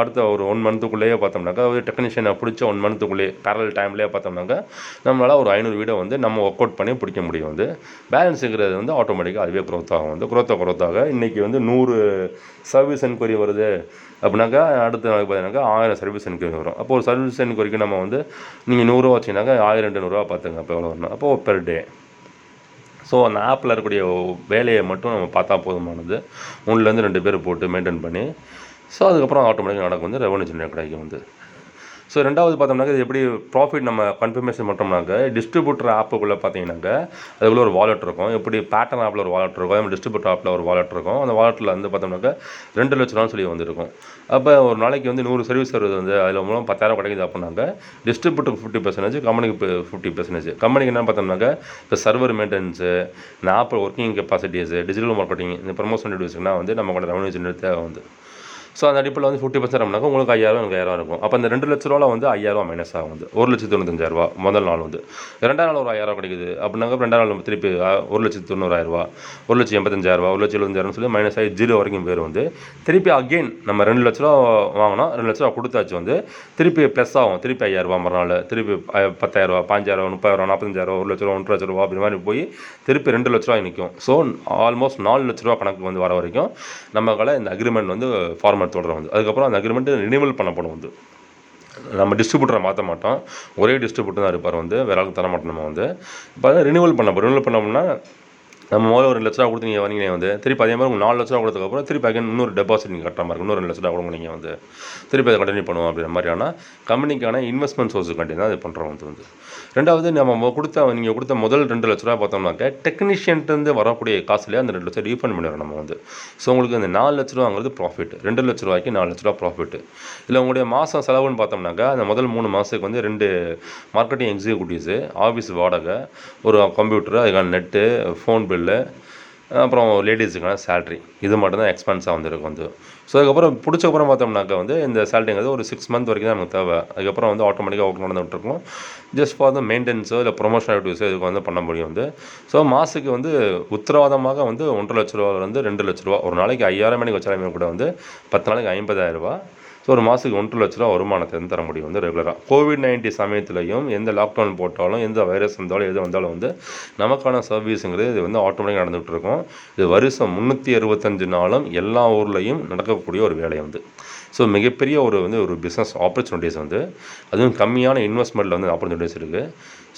அடுத்த ஒரு ஒன் மந்த்துக்குள்ளேயே பார்த்தோம்னாக்கா ஒரு டெக்னீஷியனை பிடிச்ச ஒன் மந்த்துக்குள்ளேயே பேரல் டைம்லேயே பார்த்தோம்னாக்கா நம்மளால் ஒரு ஐநூறு வீடை வந்து நம்ம ஒர்க் அவுட் பண்ணி பிடிக்க முடியும். வந்து பேலன்ஸுங்கிறது வந்து ஆட்டோமேட்டிக்காக அதுவே க்ரோத் ஆகும். வந்து க்ரோத்தாக க்ரோத்தாக இன்றைக்கி வந்து நூறு சர்வீஸ் என்கொயரி வருது அப்படின்னாக்கா அடுத்த நாளைக்கு பார்த்தீங்கன்னாக்கா ஆயிரம் சர்வீஸ் என்கொயரி வரும். அப்போ ஒரு சர்வீஸ் என்கொயரிக்கு நம்ம வந்து நீங்கள் நூறுரூவா வச்சிங்கனாக்கா ஆயிரம் ரெண்டு நூறுரூவா பார்த்துங்க அப்போ எவ்வளோ வரணும் அப்போது பெர் டே. ஸோ அந்த ஆப்பில் இருக்கக்கூடிய வேலையை மட்டும் நம்ம பார்த்தா போதுமானது. ஒன்றுலேருந்து ரெண்டு பேர் போட்டு மெயின்டைன் பண்ணி ஸோ அதுக்கப்புறம் ஆட்டோமேட்டிக்காக நடக்கும் வந்து ரெவன்யூ ஜென்ரேட் கிடைக்கும் வந்து. ஸோ ரெண்டாவது பார்த்தோம்னாக்கா இது எப்படி ப்ராஃபிட் நம்ம கன்ஃபர்மேஷன் பண்ணுறோம்னாக்க டிஸ்ட்ரிபியூட்டர் ஆப்புக்குள்ளே பார்த்தீங்கன்னாக்கா அதுக்குள்ளே ஒரு வாலெட் இருக்கும். எப்படி பேட்டர்ன் ஆப்பில் ஒரு வாலெட் இருக்கும், நம்ம டிஸ்ட்ரிபியூட்டர் ஆப்பில் ஒரு வாலெட் இருக்கும். அந்த வாலெட்டில் வந்து பார்த்தோம்னாக்கா ரெண்டு லட்ச ரூபான்னு சொல்லி வந்துருக்கும். அப்போ ஒரு நாளைக்கு வந்து நூறு சர்வீஸ் வருது வந்து அதில் மூலம் பத்தாயிரம் கிடைக்குது அப்படின்னாக்கா டிஸ்ட்ரிபியூட்டருக்கு ஃபிஃப்டி பர்சன்டேஜ் கம்பெனிக்கு ஃபிஃப்டி பர்சன்டேஜ் கம்பெனிக்கு என்ன பார்த்தோம்னாக்கா இப்போ சர்வர் மெயின்டெனன்ஸு, இந்த ஆப்பில் ஒர்க்கிங் கெப்பாசிட்டிஸு, டிஜிட்டல் மார்க்கெட்டிங், இந்த ப்ரமோஷன் டிவிஸ்க்குனா வந்து நம்மளோட ரெவன்யூ ஜென்ரேட் தேவை வந்து. ஸோ அந்த அடிப்பில் வந்து ஃபிஃப்டி பர்சன்ட் அப்படின்னாக்கா உங்களுக்கு ஐயாயிரம் எனக்கு ஐயாயிரம் இருக்கும். அப்போ அந்த ரெண்டு லட்ச ரூபா வந்து ஐயாயிரம் மைனஸ் ஆகும் வந்து ஒரு லட்சத்து தொண்ணூத்தஞ்சாயிரரூவா முதல் நாள் வந்து. ரெண்டாம் நாள் ஒரு ஆயிரம் கிடைக்குது அப்படின்னாக்கா ரெண்டாம் நாள் திருப்பி ஒரு லட்சத்து தொண்ணூறாயிரரூவா, ஒரு லட்சத்து எண்பத்தஞ்சாயிரரூவா, ஒரு லட்சத்து எழுபதாயிரம்னு சொல்லி மைனஸ் ஆகி ஜீரோ வரைக்கும் பேர் வந்து திருப்பி அகெயின் நம்ம ரெண்டு லட்ச ரூபா வாங்கினோம், ரெண்டு லட்ச ரூபா கொடுத்தாச்சு வந்து திருப்பி ப்ளஸ் ஆகும். திருப்பி ஐயாயிரரூவா மறுநாள், திருப்பி பத்தாயிரரூவா, பாஞ்சாயிரரூவா, முப்பதாயிரரூவா, நாற்பத்தஞ்சாயிரரூவா, ஒரு லட்ச ரூபா, ஒன்றரை லட்ச ரூபா அப்படி மாதிரி போய் திருப்பி ரெண்டு லட்ச ரூபா நிற்கும். ஸோ ஆல்மோஸ்ட் நாலு லட்ச ரூபா கணக்கு வந்து வர வரைக்கும் நம்மளால் இந்த அக்ரிமெண்ட் வந்து ஃபார்ம் தொடரும் வந்து. அதுக்கப்புறம் அந்த அக்ரிமெண்ட் ரினிவல் பண்ணப்படும் வந்து. நம்ம டிஸ்ட்ரிபியூட்டரை மாற்ற மாட்டோம், ஒரே டிஸ்ட்ரிபியூட்டர் தான் இருப்பார் வந்து, வேற ஆளுக்கு தர மாட்டோம் நம்ம வந்து. இப்போ ரினிவல் பண்ணப்போ ரினிவல் பண்ணோம்னா நம்ம முதல்ல ஒரு ரெண்டு லட்ச ரூபா கொடுத்து நீங்கள் வரீங்க வந்து திருப்பி அதே மாதிரி உங்களுக்கு நாலு லட்ச ரூபா கொடுத்ததுக்கப்புறம் திருப்பி அகைன் இன்னொரு டெபாசிட் நீங்கள் கட்டுற மாதிரி இன்னொரு ரெண்டு லட்ச ரூபா கொடுங்க நீங்கள் வந்து திருப்பி அதை கண்டினியூ பண்ணுவோம் அப்படின்ற மாதிரியான கம்பெனிக்கான இன்வெஸ்ட்மெண்ட் சோர்ஸு கண்டி தான் அது பண்ணுறோம் வந்து வந்து ரெண்டாவது நம்ம கொடுத்த நீங்கள் கொடுத்த முதல் ரெண்டு லட்ச ரூபா பார்த்தோம்னாக்க டெக்னீஷியன்ட்டு வரக்கூடிய காசுலேயே அந்த ரெண்டு லட்ச ரூபா ரீஃபண்ட் பண்ணிடுறோம் நம்ம வந்து. ஸோ உங்களுக்கு அந்த நாலு லட்ச ரூபாங்கிறது ப்ராஃபிட், ரெண்டு லட்ச ரூபாய்க்கு நாலு லட்ச ரூபா ப்ராஃபிட். இல்லை உங்களுடைய மாதம் செலவுன்னு பார்த்தோம்னாக்கா அந்த முதல் மூணு மாதத்துக்கு வந்து ரெண்டு மார்க்கெட்டிங் எக்ஸிக்யூட்டிவ்ஸு, ஆஃபீஸ் வாடகை, ஒரு கம்ப்யூட்டர், அதுக்கான நெட்டு, ஃபோன் பில்லு, அப்புறம் லேடிஸுக்கான சேல்ரி, இது மட்டும்தான் எக்ஸ்பென்ஸாக வந்துருக்கு வந்து. ஸோ அதுக்கப்புறம் பிடிச்சக்கப்புறம் பார்த்தோம்னாக்கா வந்து இந்த சேலரிங்கிறது ஒரு சிக்ஸ் மந்த் வரைக்கும் தான் நமக்கு தேவை. அதுக்கப்புறம் வந்து ஆட்டோமேட்டிக்காக ஒர்க் நடந்துகிட்ருக்கோம். ஜஸ்ட் ஃபார் த மெயின்டெனன்ஸோ இல்லை ப்ரொமோஷன் ஆக்டிவிஸோ இதுக்கு வந்து பண்ண முடியும் வந்து. ஸோ மாதத்துக்கு வந்து உத்தரவாதமாக வந்து ஒன்றரை லட்ச ரூபாவிலேருந்து ரெண்டு லட்ச ரூபா, ஒரு நாளைக்கு ஐயாயிரம் மணிக்கு வச்சாலுமே கூட வந்து பத்து நாளைக்கு ஐம்பதாயிரரூபா. ஸோ ஒரு மாதத்துக்கு ஒன்று லட்ச ரூபா வருமானத்தை வந்து தர முடியும் வந்து ரெகுலராக. கோவிட் நைன்டீன் சமயத்துலையும் எந்த லாக்டவுன் போட்டாலும் எந்த வைரஸ் வந்தாலும் எது வந்தாலும் வந்து நமக்கான சர்வீஸுங்கிறது இது வந்து ஆட்டோமேட்டிக்காக நடந்துகிட்டு இருக்கும். இது வருஷம் முந்நூற்றி அறுபத்தஞ்சு நாளும் எல்லா ஊர்லேயும் நடக்கக்கூடிய ஒரு வேலை வந்து. ஸோ மிகப்பெரிய ஒரு வந்து ஒரு பிஸ்னஸ் ஆப்பர்ச்சுனிட்டிஸ் வந்து, அதுவும் கம்மியான இன்வெஸ்ட்மெண்ட்டில் வந்து ஆப்பர்ச்சுனிட்டிஸ் இருக்குது.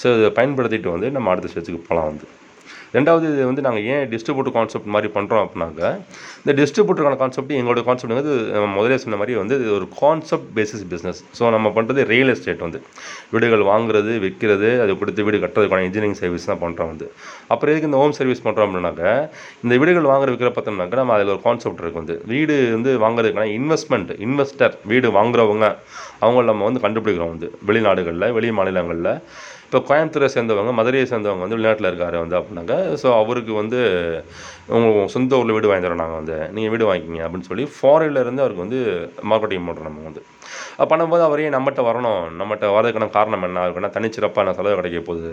ஸோ இதை பயன்படுத்திட்டு வந்து நம்ம அடுத்த ஸ்டேஜுக்கு போகலாம் வந்து. ரெண்டாவது இது வந்து நாங்கள் ஏன் டிஸ்ட்ரிபியூட்டர் கான்செப்ட் மாதிரி பண்ணுறோம் அப்படின்னாக்க இந்த டிஸ்ட்ரிபியூட்டருக்கான கான்செப்ட் எங்களோட கான்செப்ட்டுங்கிறது நம்ம முதலே சொன்ன மாதிரி வந்து இது ஒரு கான்செப்ட் பேசிஸ் பிஸ்னஸ். ஸோ நம்ம பண்ணுறது ரியல் எஸ்டேட் வந்து வீடுகள் வாங்குறது, விற்கிறது, அது கொடுத்து வீடு கட்டுறதுக்கான இன்ஜினியரிங் சர்வீஸ் தான் பண்ணுறோம் வந்து. அப்புறம் எதுக்கு இந்த ஹோம் சர்வீஸ் பண்ணுறோம் அப்படின்னாக்க இந்த வீடுகள் வாங்குற விற்கிற பார்த்தோம்னாக்க நம்ம அதில் ஒரு கான்செப்ட் இருக்குது வந்து. வீடு வந்து வாங்குறதுக்கான இன்வெஸ்ட்மெண்ட், இன்வெஸ்டர், வீடு வாங்குறவங்க அவங்க நம்ம வந்து கண்டுபிடிக்கிறோம் வந்து. வெளிநாடுகளில், வெளி மாநிலங்களில் இப்போ கோயம்புத்தூரை சேர்ந்தவங்க, மதுரையை சேர்ந்தவங்க வந்து வெளிநாட்டில் இருக்காரு வந்து அப்படின்னாக்க ஸோ அவருக்கு வந்து உங்கள் சொந்த ஊரில் வீடு வாங்கி தரோம் நாங்கள் வந்து, நீங்கள் வீடு வாங்கிக்கிங்க அப்படின்னு சொல்லி ஃபாரின்லேருந்து அவருக்கு வந்து மார்க்கெட்டிங் பண்ணுறோம் நம்ம வந்து. அப்போ பண்ணும்போது அவரையே நம்மகிட்ட வரணும், நம்மகிட்ட வரதுக்கான காரணம் என்ன இருக்குன்னா தனிச்சிறப்பான செலவு கிடைக்க போகுது,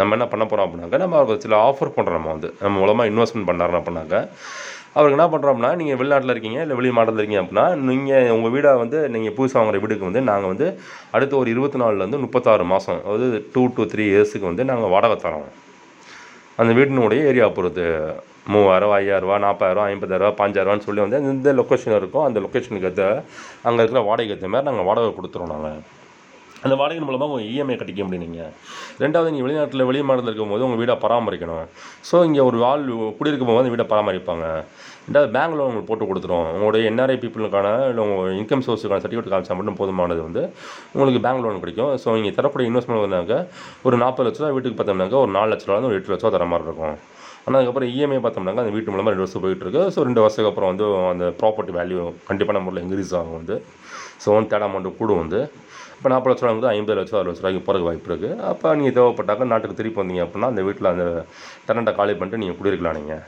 நம்ம என்ன பண்ண போகிறோம் அப்படின்னாக்க நம்ம அவருக்கு சில ஆஃபர் பண்ணுறோம் நம்ம வந்து. நம்ம மூலமாக இன்வெஸ்ட்மெண்ட் பண்ணுறாருன்னு அப்படின்னாக்க அவருக்கு என்ன பண்ணுறோம்னா நீங்கள் வெளிநாட்டில் இருக்கீங்க இல்லை வெளி மாடலில் இருக்கீங்க அப்படின்னா நீங்கள் உங்கள் வீடை வந்து நீங்கள் புதுசாக வாங்குற வீடுக்கு வந்து நாங்கள் வந்து அடுத்த ஒரு இருபத்தி நாலுலேருந்து முப்பத்தாறு மாதம் அதாவது டூ டு த்ரீ இயர்ஸுக்கு வந்து நாங்கள் வாடகை தரோம். அந்த வீட்டினுடைய ஏரியா பொறுத்து மூவாயிரம், ஐயாயிரரூவா, நாற்பதாயிரம், ஐம்பதாயிரரூவா, பாஞ்சாயிரரூவான்னு சொல்லி வந்து எந்த லொக்கேஷன் இருக்கோ அந்த லொக்கேஷனுக்கு ஏற்ற அங்கே இருக்கிற வாடகைக்கு ஏற்ற மாதிரி நாங்கள் வாடகை கொடுத்துருவோம் நாங்கள். அந்த வாடகையின் மூலமாக உங்கள் இஎம்ஐ கட்டிக்க முடியும். நீங்கள் ரெண்டாவது, நீங்கள் வெளிநாட்டில் வெளி மாநிலத்தில் இருக்கும்போது உங்கள் வீடை பராமரிக்கணும். ஸோ இங்கே ஒரு ஆள் குடியிருக்கும் போது அந்த வீடை பராமரிப்பாங்க. ரெண்டாவது, பேங்க் லோன் உங்களுக்கு போட்டு கொடுத்துரும். உங்களுடைய என்ஆர்ஐ பீப்புளுக்கான இல்லை உங்கள் இன்கம் சோர்ஸுக்கான சர்டிஃபிகேட் காமிச்சா மட்டும் போதுமானது வந்து உங்களுக்கு பேங்க் லோன் கிடைக்கும். ஸோ இங்கே தரக்கூடிய இன்வெஸ்ட்மெண்ட் வந்தாக்க ஒரு நாற்பது லட்ச ரூபா வீட்டுக்கு பார்த்தோம்னாக்க ஒரு நாலு லட்ச ரூபாலேருந்து ஒரு எட்டு லட்ச ரூபா தர மாதிரி இருக்கும். ஆனால் அதுக்கப்புறம் இஎம்ஐ பார்த்தோம்னாக்கா அந்த வீட்டு மூலமாக ரெண்டு வருஷம் போயிட்டுருக்கு. ஸோ ரெண்டு வருஷத்துக்கு அப்புறம் வந்து அந்த ப்ராப்பர்ட்டி வேல்யூ கண்டிப்பாக நம்மளில் இன்க்ரீஸ் ஆகும் வந்து. ஸோ வந்து தேர்ட் அமௌண்ட்டு கூடும் வந்து. இப்போ நாற்பது லட்ச ரூபா வந்து ஐம்பது லட்ச ரூபா அறுபது லட்ச ரூபாய்க்கு போகிறதுக்கு வாய்ப்பு இருக்குது. அப்போ நீங்கள் தேவைப்பட்டாக்க நாட்டுக்கு திருப்பி வந்தீங்க அப்படின்னா அந்த வீட்டில் அந்த டெனண்ட்டை காலி பண்ணிட்டு நீங்கள் குடியிருக்கலாம். நீங்கள்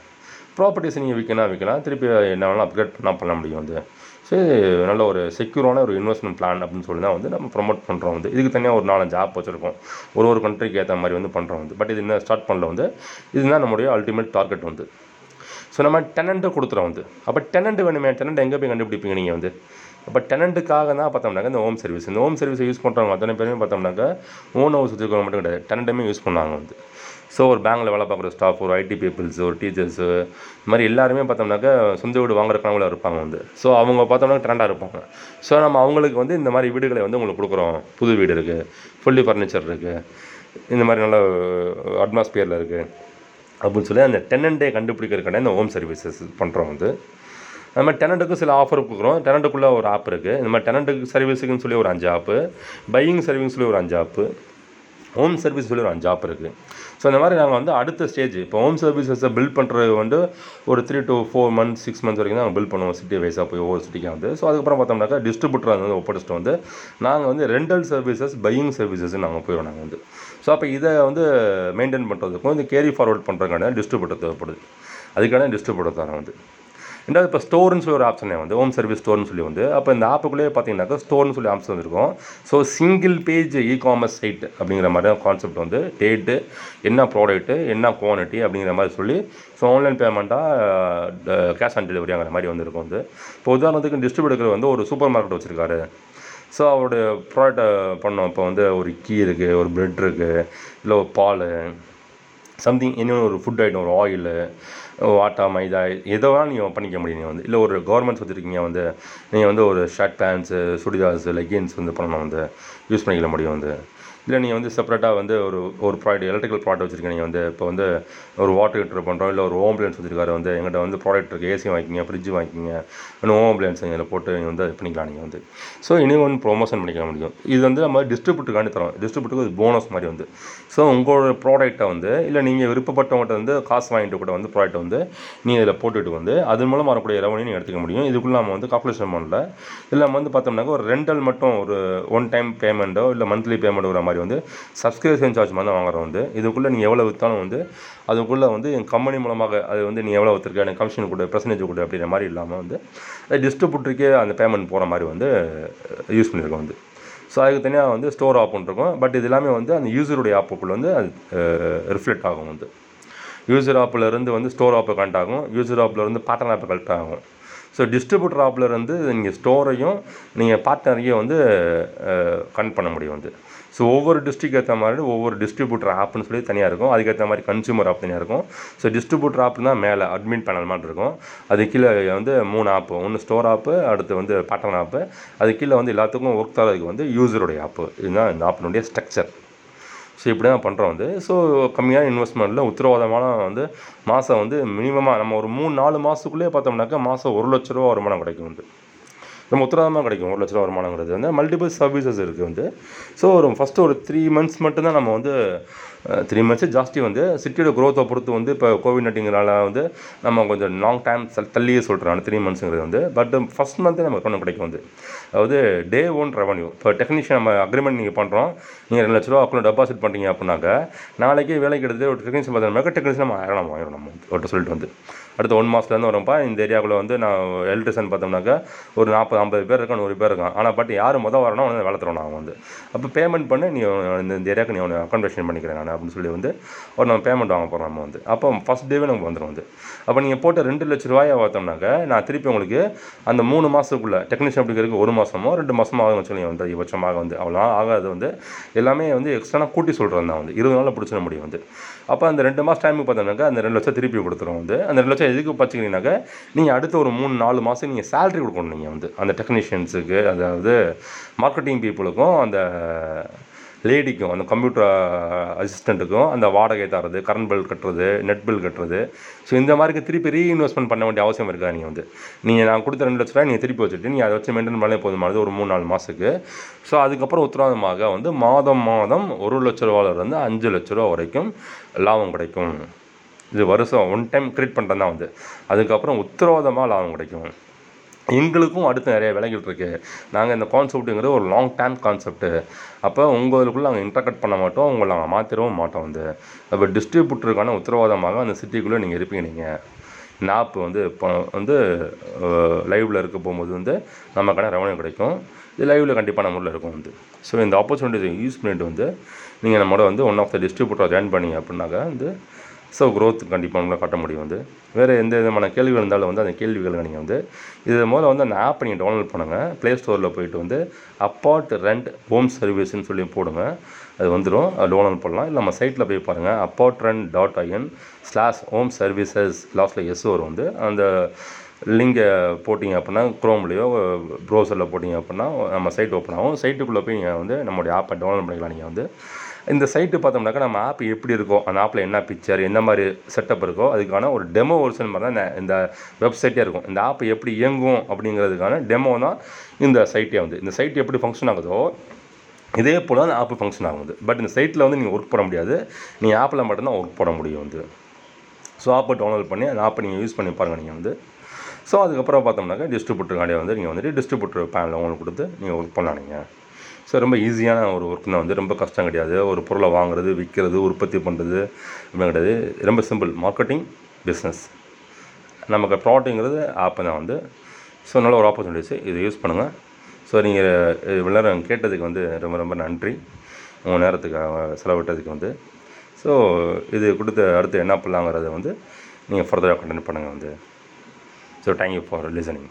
ப்ராப்பர்ட்டிஸ் நீங்கள் விற்கணும் விற்கலாம் திருப்பி என்ன வேணாலும் அப்கிரேட் பண்ணால் பண்ண முடியும் வந்து. ஸோ நல்ல ஒரு செக்யூரான ஒரு இன்வெஸ்ட்மெண்ட் பிளான் அப்படின்னு சொல்லி தான் வந்து நம்ம ப்ரொமோட் பண்ணுறோம் வந்து. இதுக்கு தனியாக ஒரு நாலஞ்சு ஆப் வச்சுருக்கோம், ஒரு ஒரு கண்ட்ரிக்கு ஏற்ற மாதிரி வந்து பண்ணுறோம் வந்து. பட் இது இன்னும் ஸ்டார்ட் பண்ணல வந்து. இதுதான் நம்மளுடைய அல்டிமேட் டார்கெட் வந்து. ஸோ நம்ம டெனண்ட்டு கொடுத்துறோம் வந்து. அப்போ டெனண்ட் வேணுமே, டெனண்ட் எங்கே போய் கண்டுபிடிப்பீங்க நீங்கள் வந்து? அப்போ டெனண்ட்டுக்காக தான் பார்த்தோம்னாக்க இந்த ஹோம் சர்வீஸ் இந்த ஹோம் சர்வீஸை யூஸ் பண்ணுறவங்க அத்தனை பேருமே பார்த்தோம்னாக்க ஓன் ஹவுஸ் வச்சுருக்கவங்க மட்டும் கிடையாது, டெனண்ட்டுமே யூஸ் பண்ணாங்க வந்து. ஸோ ஒரு பேங்கில் வேலை பார்க்குற ஸ்டாஃப், ஒரு ஐடி பீப்புள்ஸு, ஒரு டீச்சர்ஸு, இது மாதிரி எல்லாருமே பார்த்தோம்னாக்க சொந்த வீடு வாங்குறதுக்கான இருப்பாங்க வந்து. ஸோ அவங்க பார்த்தோம்னாக்க ட்ரெண்டாக இருப்பாங்க. ஸோ நம்ம அவங்களுக்கு வந்து இந்த மாதிரி வீடுகளை வந்து உங்களுக்கு கொடுக்குறோம். புது வீடு இருக்குது, ஃபுல்லி ஃபர்னிச்சர் இருக்குது, இந்த மாதிரி நல்ல அட்மாஸ்பியரில் இருக்குது அப்படின்னு சொல்லி அந்த டெனண்ட்டே கண்டுபிடிக்கிறதுக்கான இந்த ஹோம் சர்வீசஸ் பண்ணுறோம் வந்து. அது மாதிரி டெனண்ட்டுக்கும் சில ஆஃபர் கொடுக்குறோம். டெனண்ட்டுக்குள்ளே ஒரு ஆப் இருக்குது. இந்த மாதிரி டெனண்ட்டுக்கு சர்வீஸுக்குன்னு சொல்லி ஒரு அஞ்சு ஆப்பு, பையிங் சர்வீஸ்ன்னு சொல்லி ஒரு அஞ்சு ஆப்பு, ஹோம் சர்வீஸ் சொல்லி ஒரு அஞ்சு ஆப் இருக்குது. ஸோ இந்த மாதிரி நாங்கள் வந்து அடுத்த ஸ்டேஜ் இப்போ ஹோம் சர்வீஸஸை பில்ட் பண்ணுறது வந்து ஒரு three to four months six months வரைக்கும் நாங்கள் பில்ட் பண்ணுவோம். சிட்டி வைஸாக போய் ஒவ்வொரு சிட்டிக்காக வந்து. ஸோ அதுக்கப்புறம் பார்த்தோம்னாக்கா டிஸ்ட்ரிபியூட்டர் வந்து ஒப்படைச்சிட்டு வந்து நாங்கள் வந்து ரெண்டல் சர்வீசஸ், பையிங் சர்வீசஸ் நாங்கள் போயிடும் நாங்கள் வந்து. ஸோ அப்போ இதை வந்து மெயின்டைன் பண்ணுறதுக்கும் இந்த கேரி ஃபார்வர்ட் பண்ணுறதுக்கான டிஸ்ட்ரிபியூட்டர் தேவைப்படுது. அதுக்கான டிஸ்ட்ரிபியூட்டர் தரம் வந்து. ரெண்டாவது, இப்போ ஸ்டோர்னு சொல்லி ஒரு ஆப்ஷனே வந்து, ஹோம் சர்வீஸ் ஸ்டோர்னு சொல்லி வந்து. அப்போ இந்த ஆப்புக்குள்ளேயே பார்த்தீங்கன்னாக்கா ஸ்டோர்னு சொல்லி ஆப்ஷன் வந்துருக்கும். So single page e commerce site அப்படிங்கிற மாதிரி கான்செப்ட் வந்து, டேட்டு என்ன, ப்ராடக்ட்டு என்ன, குவான்டிட்டி அப்படிங்கிற மாதிரி சொல்லி ஸோ ஆன்லைன் பேமெண்ட்டாக கேஷ் ஆன் டெலிவரிங்கிற மாதிரி வந்துருக்கும் வந்து. இப்போ உதாரணத்துக்கு டிஸ்ட்ரிபியூட்டர் வந்து ஒரு சூப்பர் மார்க்கெட் வச்சுருக்காரு. ஸோ அவருடைய ப்ராடக்ட்டை பண்ணோம். இப்போ வந்து ஒரு கீ இருக்குது, ஒரு ப்ரெட் இருக்குது, இல்லை ஒரு பால், சம்திங் இன்னொன்று ஒரு ஃபுட் ஐட்டம், ஒரு ஆயிலு, ஆட்டா, மைதா, எதோ நீங்கள் பண்ணிக்க முடியும் நீங்கள் வந்து. இல்லை ஒரு கவர்மெண்ட்ஸ் வச்சுருக்கீங்க வந்து, நீங்கள் வந்து ஒரு ஷர்ட் பேண்ட்ஸு, சுடிதார்ஸு, லெகின்ஸ் வந்து பண்ணணும் வந்து யூஸ் பண்ணிக்க முடியும் வந்து. இல்லை நீங்கள் வந்து செப்பரேட்டாக வந்து ஒரு ஒரு ப்ராடக்ட், எலக்ட்ரிக்கல் ப்ராடக்ட் வச்சுருக்கீங்க நீங்கள் வந்து. இப்போ வந்து ஒரு வாட்டர் ஹீட்டர் பண்ணுறோம், இல்லை ஒரு ஹோம் அப்ளையன்ஸ் வச்சுருக்காரு வந்து, எங்கள்கிட்ட வந்து ப்ராடக்ட் இருக்குது, ஏசி வாங்கிக்கிங்க, ஃப்ரிட்ஜ் வாங்கிக்கிங்க, இன்னும் ஹோம் அப்ளையன்ஸ் இதில் போட்டு நீங்கள் வந்து பண்ணிக்கலாம் நீங்கள் வந்து. ஸோ இன்னும் ஒன்று ப்ரொமோஷன் பண்ணிக்க முடியும். இது வந்து நம்ம டிஸ்ட்ரிபியூட்டருக்காண்டி தரோம். டிஸ்ட்ரிபியூட்டருக்கு ஒரு போனஸ் மாதிரி வந்து. ஸோ உங்களோட ப்ராடக்ட்டை வந்து இல்லை நீங்கள் விருப்பப்பட்டவங்கள்ட்ட வந்து காசு வாங்கிட்டு கூட வந்து ப்ராடக்ட் வந்து நீங்கள் இதில் போட்டுட்டு வந்து அதன் மூலம் வரக்கூடிய ரெவன்யூ நீங்கள் எடுத்துக்க முடியும். இதுக்குள்ளே நம்ம வந்து கால்குலேஷன் பண்ணல. இல்லை நம்ம வந்து பார்த்தோம்னாக்க ஒரு ரெண்டல் மட்டும் ஒரு ஒன் டைம் பேமெண்ட்டோ இல்லை மந்த்லி பேமெண்ட் வர மாதிரி வந்து சப்ஸ்கிரிப்ஷன் சார்ஜ் மாதிரி தான் வாங்குறோம் வந்து. இதுக்குள்ளே நீங்கள் எவ்வளோ விற்றாலும் வந்து அதுக்குள்ளே வந்து என் கம்பெனி மூலமாக அது வந்து நீ எவ்வளோ விற்றுருக்க, எனக்கு கமிஷன் கொடு, பர்சன்டேஜ் கொடு அப்படிங்கிற மாதிரி இல்லாமல் வந்து டிஸ்ட்ரிபியூட்டருக்கே அந்த பேமெண்ட் போகிற மாதிரி வந்து யூஸ் பண்ணியிருக்கோம் வந்து. ஸோ அதுக்கு தனியாக வந்து ஸ்டோர் ஆப்புன்னு இருக்கும். பட் இது எல்லாமே வந்து அந்த யூஸருடைய ஆப்புக்குள்ளே வந்து அது ரிஃப்ளெக்ட் ஆகும் வந்து. யூஸர் ஆப்பிலேருந்து வந்து ஸ்டோர் ஆப்பை கனெக்ட் ஆகும், யூஸர் ஆப்பிலேருந்து பார்ட்னர் ஆப்பை கனெக்ட் ஆகும். ஸோ டிஸ்ட்ரிபியூட்டர் ஆப்லேருந்து நீங்கள் ஸ்டோரையும் நீங்கள் பார்ட்னரையும் வந்து கனெக்ட் பண்ண முடியும் வந்து. ஸோ ஒவ்வொரு டிஸ்ட்ரிக் ஏற்ற மாதிரி ஒவ்வொரு டிஸ்ட்ரிபியூட்டர் ஆப்னு சொல்லி தனியாக இருக்கும். அதுக்கேற்ற மாதிரி கன்சூமர் ஆப் தனியாக இருக்கும். ஸோ டிஸ்ட்ரிபியூட்டர் ஆப்னா மேலே அட்மின் பேனல் மாதிரி இருக்கும். அது கீழே வந்து மூணு ஆப்பு, ஒன்று ஸ்டோர் ஆப்பு, அடுத்து வந்து பார்ட்னர் ஆப்பு, அது கீழே வந்து எல்லாத்துக்கும் ஒர்க் தரதுக்கு வந்து யூஸருடைய ஆப்பு. இதுதான் இந்த ஆப்பினுடைய ஸ்ட்ரக்சர். ஸோ இப்படி தான் பண்ணுறோம் வந்து. ஸோ கம்மியான இன்வெஸ்ட்மெண்ட்டில் உத்தரவாதமான வந்து மாதம் வந்து மினிமமாக நம்ம ஒரு மூணு நாலு மாதத்துக்குள்ளேயே பார்த்தோம்னாக்கா மாதம் ஒரு லட்ச ரூபா வருமானம் கிடைக்கும் வந்து. நம்ம உத்தரவாதமாக கிடைக்கும் ஒரு லட்ச ரூபா வருமானங்கிறது வந்து. மல்டிபிள் சர்வீசஸ் இருக்குது வந்து. ஸோ ஒரு ஃபஸ்ட்டு ஒரு த்ரீ மந்த்ஸ் மட்டும்தான் நம்ம வந்து த்ரீ மந்த்ஸு ஜாஸ்தி வந்து சிட்டியோட க்ரோத்தை பொறுத்து வந்து. இப்போ கோவிட் நைன்டீனால வந்து நம்ம கொஞ்சம் லாங் டைம் தள்ளியே சொல்கிறோம் த்ரீ மந்த்ஸுங்கிறது வந்து. பட் ஃபஸ்ட் மந்த்தே நமக்கு ஒன்று கிடைக்கும் வந்து. அதாவது டே ஒன் ரெவன்யூ. இப்போ டெக்னீஷியன் நம்ம அக்ரிமெண்ட் நீங்கள் பண்ணுறோம், நீங்கள் ரெண்டு லட்ச ரூபா அக்கௌண்ட் டெபாசிட் பண்ணுறீங்க அப்படின்னாக்கா நாளைக்கு வேலைக்கு எடுத்து ஒரு டெக்னீஷியன் பார்த்தோம்னாக்கா டெக்னீஷியன் நம்ம ஆயிரம் ஆயிரம் நம்ம ஒருத்தர் சொல்லிட்டு வந்து அடுத்த ஒன் மாதத்துலேருந்து வரப்பா இந்த ஏரியாவுக்குள்ளே வந்து நான் எலக்ட்ரிஷன் பார்த்தோம்னாக்கா ஒரு நாற்பது ஐம்பது பேர் இருக்கான், நூறு பேர் இருக்கான். ஆனால் பட் யார் மொதல் வரணும் உடனே வேலை தரணும் நான் வந்து. அப்போ பேமெண்ட் பண்ணி நீ இந்த ஏரியாவுக்கு நீ ஒன்று அக்கௌண்டேஷன் பண்ணிக்கிறேன் நான் அப்படின்னு சொல்லி வந்து ஒரு நம்ம பேமெண்ட் வாங்க போகிறோம் நம்ம வந்து. அப்போ ஃபஸ்ட் டேவே நமக்கு வந்துடும் வந்து. அப்போ நீங்கள் போட்ட ரெண்டு லட்ச ரூபாயை பார்த்தோம்னாக்கா நான் திருப்பி உங்களுக்கு அந்த மூணு மாதத்துக்குள்ளே டெக்னீஷியன் அப்படிங்கிறதுக்கு ஒரு மாதமோ ரெண்டு மாதமோ ஆகும்னு சொல்லி வந்து அதிகபட்சமாக வந்து அவ்வளோ ஆகாது வந்து. எல்லாமே வந்து எக்ஸ்ட்ரானாக கூட்டி சொல்கிறது தான் வந்து. இருபது நாளில் பிடிச்சிட முடியும் வந்து. அப்போ அந்த ரெண்டு மாதம் டைமுக்கு பார்த்தோம்னாக்கா அந்த ரெண்டு லட்சம் திருப்பி கொடுத்துரும் வந்து. அந்த ரெண்டு லட்சம் நீங்கள் எதுக்கு பார்த்துக்கிட்டீங்கன்னாக்கா நீங்கள் அடுத்த ஒரு மூணு நாலு மாதம் நீங்கள் சேலரி கொடுக்கணும். நீங்கள் வந்து அந்த டெக்னீஷியன்ஸுக்கு, அதாவது மார்க்கெட்டிங் பீப்புளுக்கும், அந்த லேடிக்கும், அந்த கம்ப்யூட்டர் அசிஸ்டண்ட்டுக்கும், அந்த வாடகை தரது, கரண்ட் பில் கட்டுறது, நெட் பில் கட்டுறது. ஸோ இந்த மாதிரிக்கு திருப்பி ரீஇன்வெஸ்ட்மெண்ட் பண்ண வேண்டிய அவசியம் இருக்கா? நீங்கள் வந்து நீங்கள் நான் கொடுத்த ரெண்டு லட்ச ரூபாய் நீங்கள் திருப்பி வச்சுட்டு நீங்கள் அதை வச்சு மெயின்டைன் பண்ண போதுமானது ஒரு மூணு நாலு மாதத்துக்கு. ஸோ அதுக்கப்புறம் உத்தரவாதமாக வந்து மாதம் மாதம் ஒரு லட்ச ரூபாவிலேருந்து அஞ்சு லட்ச ரூபா வரைக்கும் லாபம் கிடைக்கும். இது வருஷம் ஒன் டைம் க்ரியேட் பண்ணுறது தான் வந்து. அதுக்கப்புறம் உத்தரவாதமாக லாபம் கிடைக்கும். எங்களுக்கும் அடுத்து நிறைய வேலைகள் இருக்குது. நாங்கள் இந்த கான்செப்ட்டுங்கிறது ஒரு லாங் டேர்ம் கான்செப்ட்டு. அப்போ உங்களுக்குள்ளே நாங்கள் இன்டர்கட் பண்ண மாட்டோம், உங்களை நாங்கள் மாற்றிடவும் மாட்டோம் வந்து. அப்போ டிஸ்ட்ரிபியூட்டருக்கான உத்தரவாதமாக அந்த சிட்டிக்குள்ளே நீங்கள் இருப்பீங்க. நீங்கள் நாப் வந்து இப்போ வந்து லைவில் இருக்க போகும்போது வந்து நமக்கான ரெவன்யூ கிடைக்கும். இது லைவில் கண்டிப்பாக நம்மளில் இருக்கும் வந்து. ஸோ இந்த ஆப்பர்ச்சுனிட்டியை யூஸ் பண்ணிட்டு வந்து நீங்கள் நம்மளோட வந்து ஒன் ஆஃப் த டிஸ்ட்ரிபியூட்டராக ஜாயின் பண்ணி அப்படின்னாக்கா வந்து ஸோ க்ரோத் கண்டிப்பாக உங்களை காட்ட முடியும் வந்து. வேறு எந்த விதமான கேள்விகள் இருந்தாலும் வந்து அந்த கேள்விகளை நீங்கள் வந்து இது முதல்ல வந்து அந்த ஆப் நீங்கள் டவுன்லோட் பண்ணுங்கள். ப்ளே ஸ்டோரில் போய்ட்டு வந்து அப்பார்ட் ரெண்ட் ஹோம் சர்வீஸ்ன்னு சொல்லி போடுங்க, அது வந்துடும். அது டவுன்லோட் பண்ணலாம். இல்லை நம்ம சைட்டில் போய் பாருங்கள், apart rent dot IN slash home services லாஸ்ட்டில் எஸ் வரும் வந்து. அந்த லிங்கை போட்டிங்க அப்படின்னா குரோம்லேயோ ப்ரௌசரில் போட்டிங்க அப்படின்னா நம்ம சைட் ஓப்பன் ஆகும். சைட்டுக்குள்ளே போய் நீங்கள் வந்து நம்மளுடைய ஆப்பை டவுன்லோட் பண்ணிக்கலாம். நீங்கள் வந்து இந்த சைட்டு பார்த்தோம்னாக்கா நம்ம ஆப் எப்படி இருக்கோ, அந்த ஆப்பில் என்ன பிக்சர், என்ன மாதிரி செட்டப் இருக்கோ, அதுக்கான ஒரு டெமோ வெர்ஷன் மாதிரி தான் இந்த வெப்சைட்டே இருக்கும். இந்த ஆப் எப்படி இயங்கும் அப்படிங்கிறதுக்கான டெமோ தான் இந்த சைட்டே வந்து. இந்த சைட் எப்படி ஃபங்க்ஷன் ஆகுதோ இதே போல் அந்த ஆப் ஃபங்க்ஷன் ஆகுது. பட் இந்த சைட்டில் வந்து நீங்கள் ஒர்க் போட முடியாது, நீங்கள் ஆப்பில் மட்டும்தான் ஒர்க் போட முடியும் வந்து. ஸோ ஆப்பை டவுன்லோட் பண்ணி அந்த ஆப்பை நீங்கள் யூஸ் பண்ணி பாருங்கள் நீங்கள் வந்து. ஸோ அதுக்கப்புறம் பார்த்தோம்னாக்கா டிஸ்ட்ரிபியூட்டருக்காண்டியே வந்து நீங்கள் வந்துட்டு டிஸ்ட்ரிபியூட்டர் பேனில் உங்களுக்கு கொடுத்து நீங்கள் ஒர்க் பண்ணலாம் நீங்கள். ஸோ ரொம்ப ஈஸியான ஒரு ஒர்க் தான் வந்து, ரொம்ப கஷ்டம் கிடையாது. ஒரு பொருளை வாங்குறது, விற்கிறது, உற்பத்தி பண்ணுறது அப்படின்னு கிடையாது. ரொம்ப சிம்பிள் மார்க்கெட்டிங் பிஸ்னஸ். நமக்கு ப்ராடக்ட்டுங்கிறது ஆப் தான் வந்து. ஸோ நல்ல ஒரு ஆப்பர்ச்சுனிட்டிஸ், இதை யூஸ் பண்ணுங்கள். ஸோ நீங்கள் இவ்வளோ நேரம் கேட்டதுக்கு வந்து ரொம்ப ரொம்ப நன்றி, உங்கள் நேரத்துக்கு செலவிட்டதுக்கு வந்து. ஸோ இது கொடுத்து அடுத்து என்ன பண்ணலாங்கிறத வந்து நீங்கள் ஃபர்தராக கண்டினியூ பண்ணுங்கள் வந்து. So thank you for listening.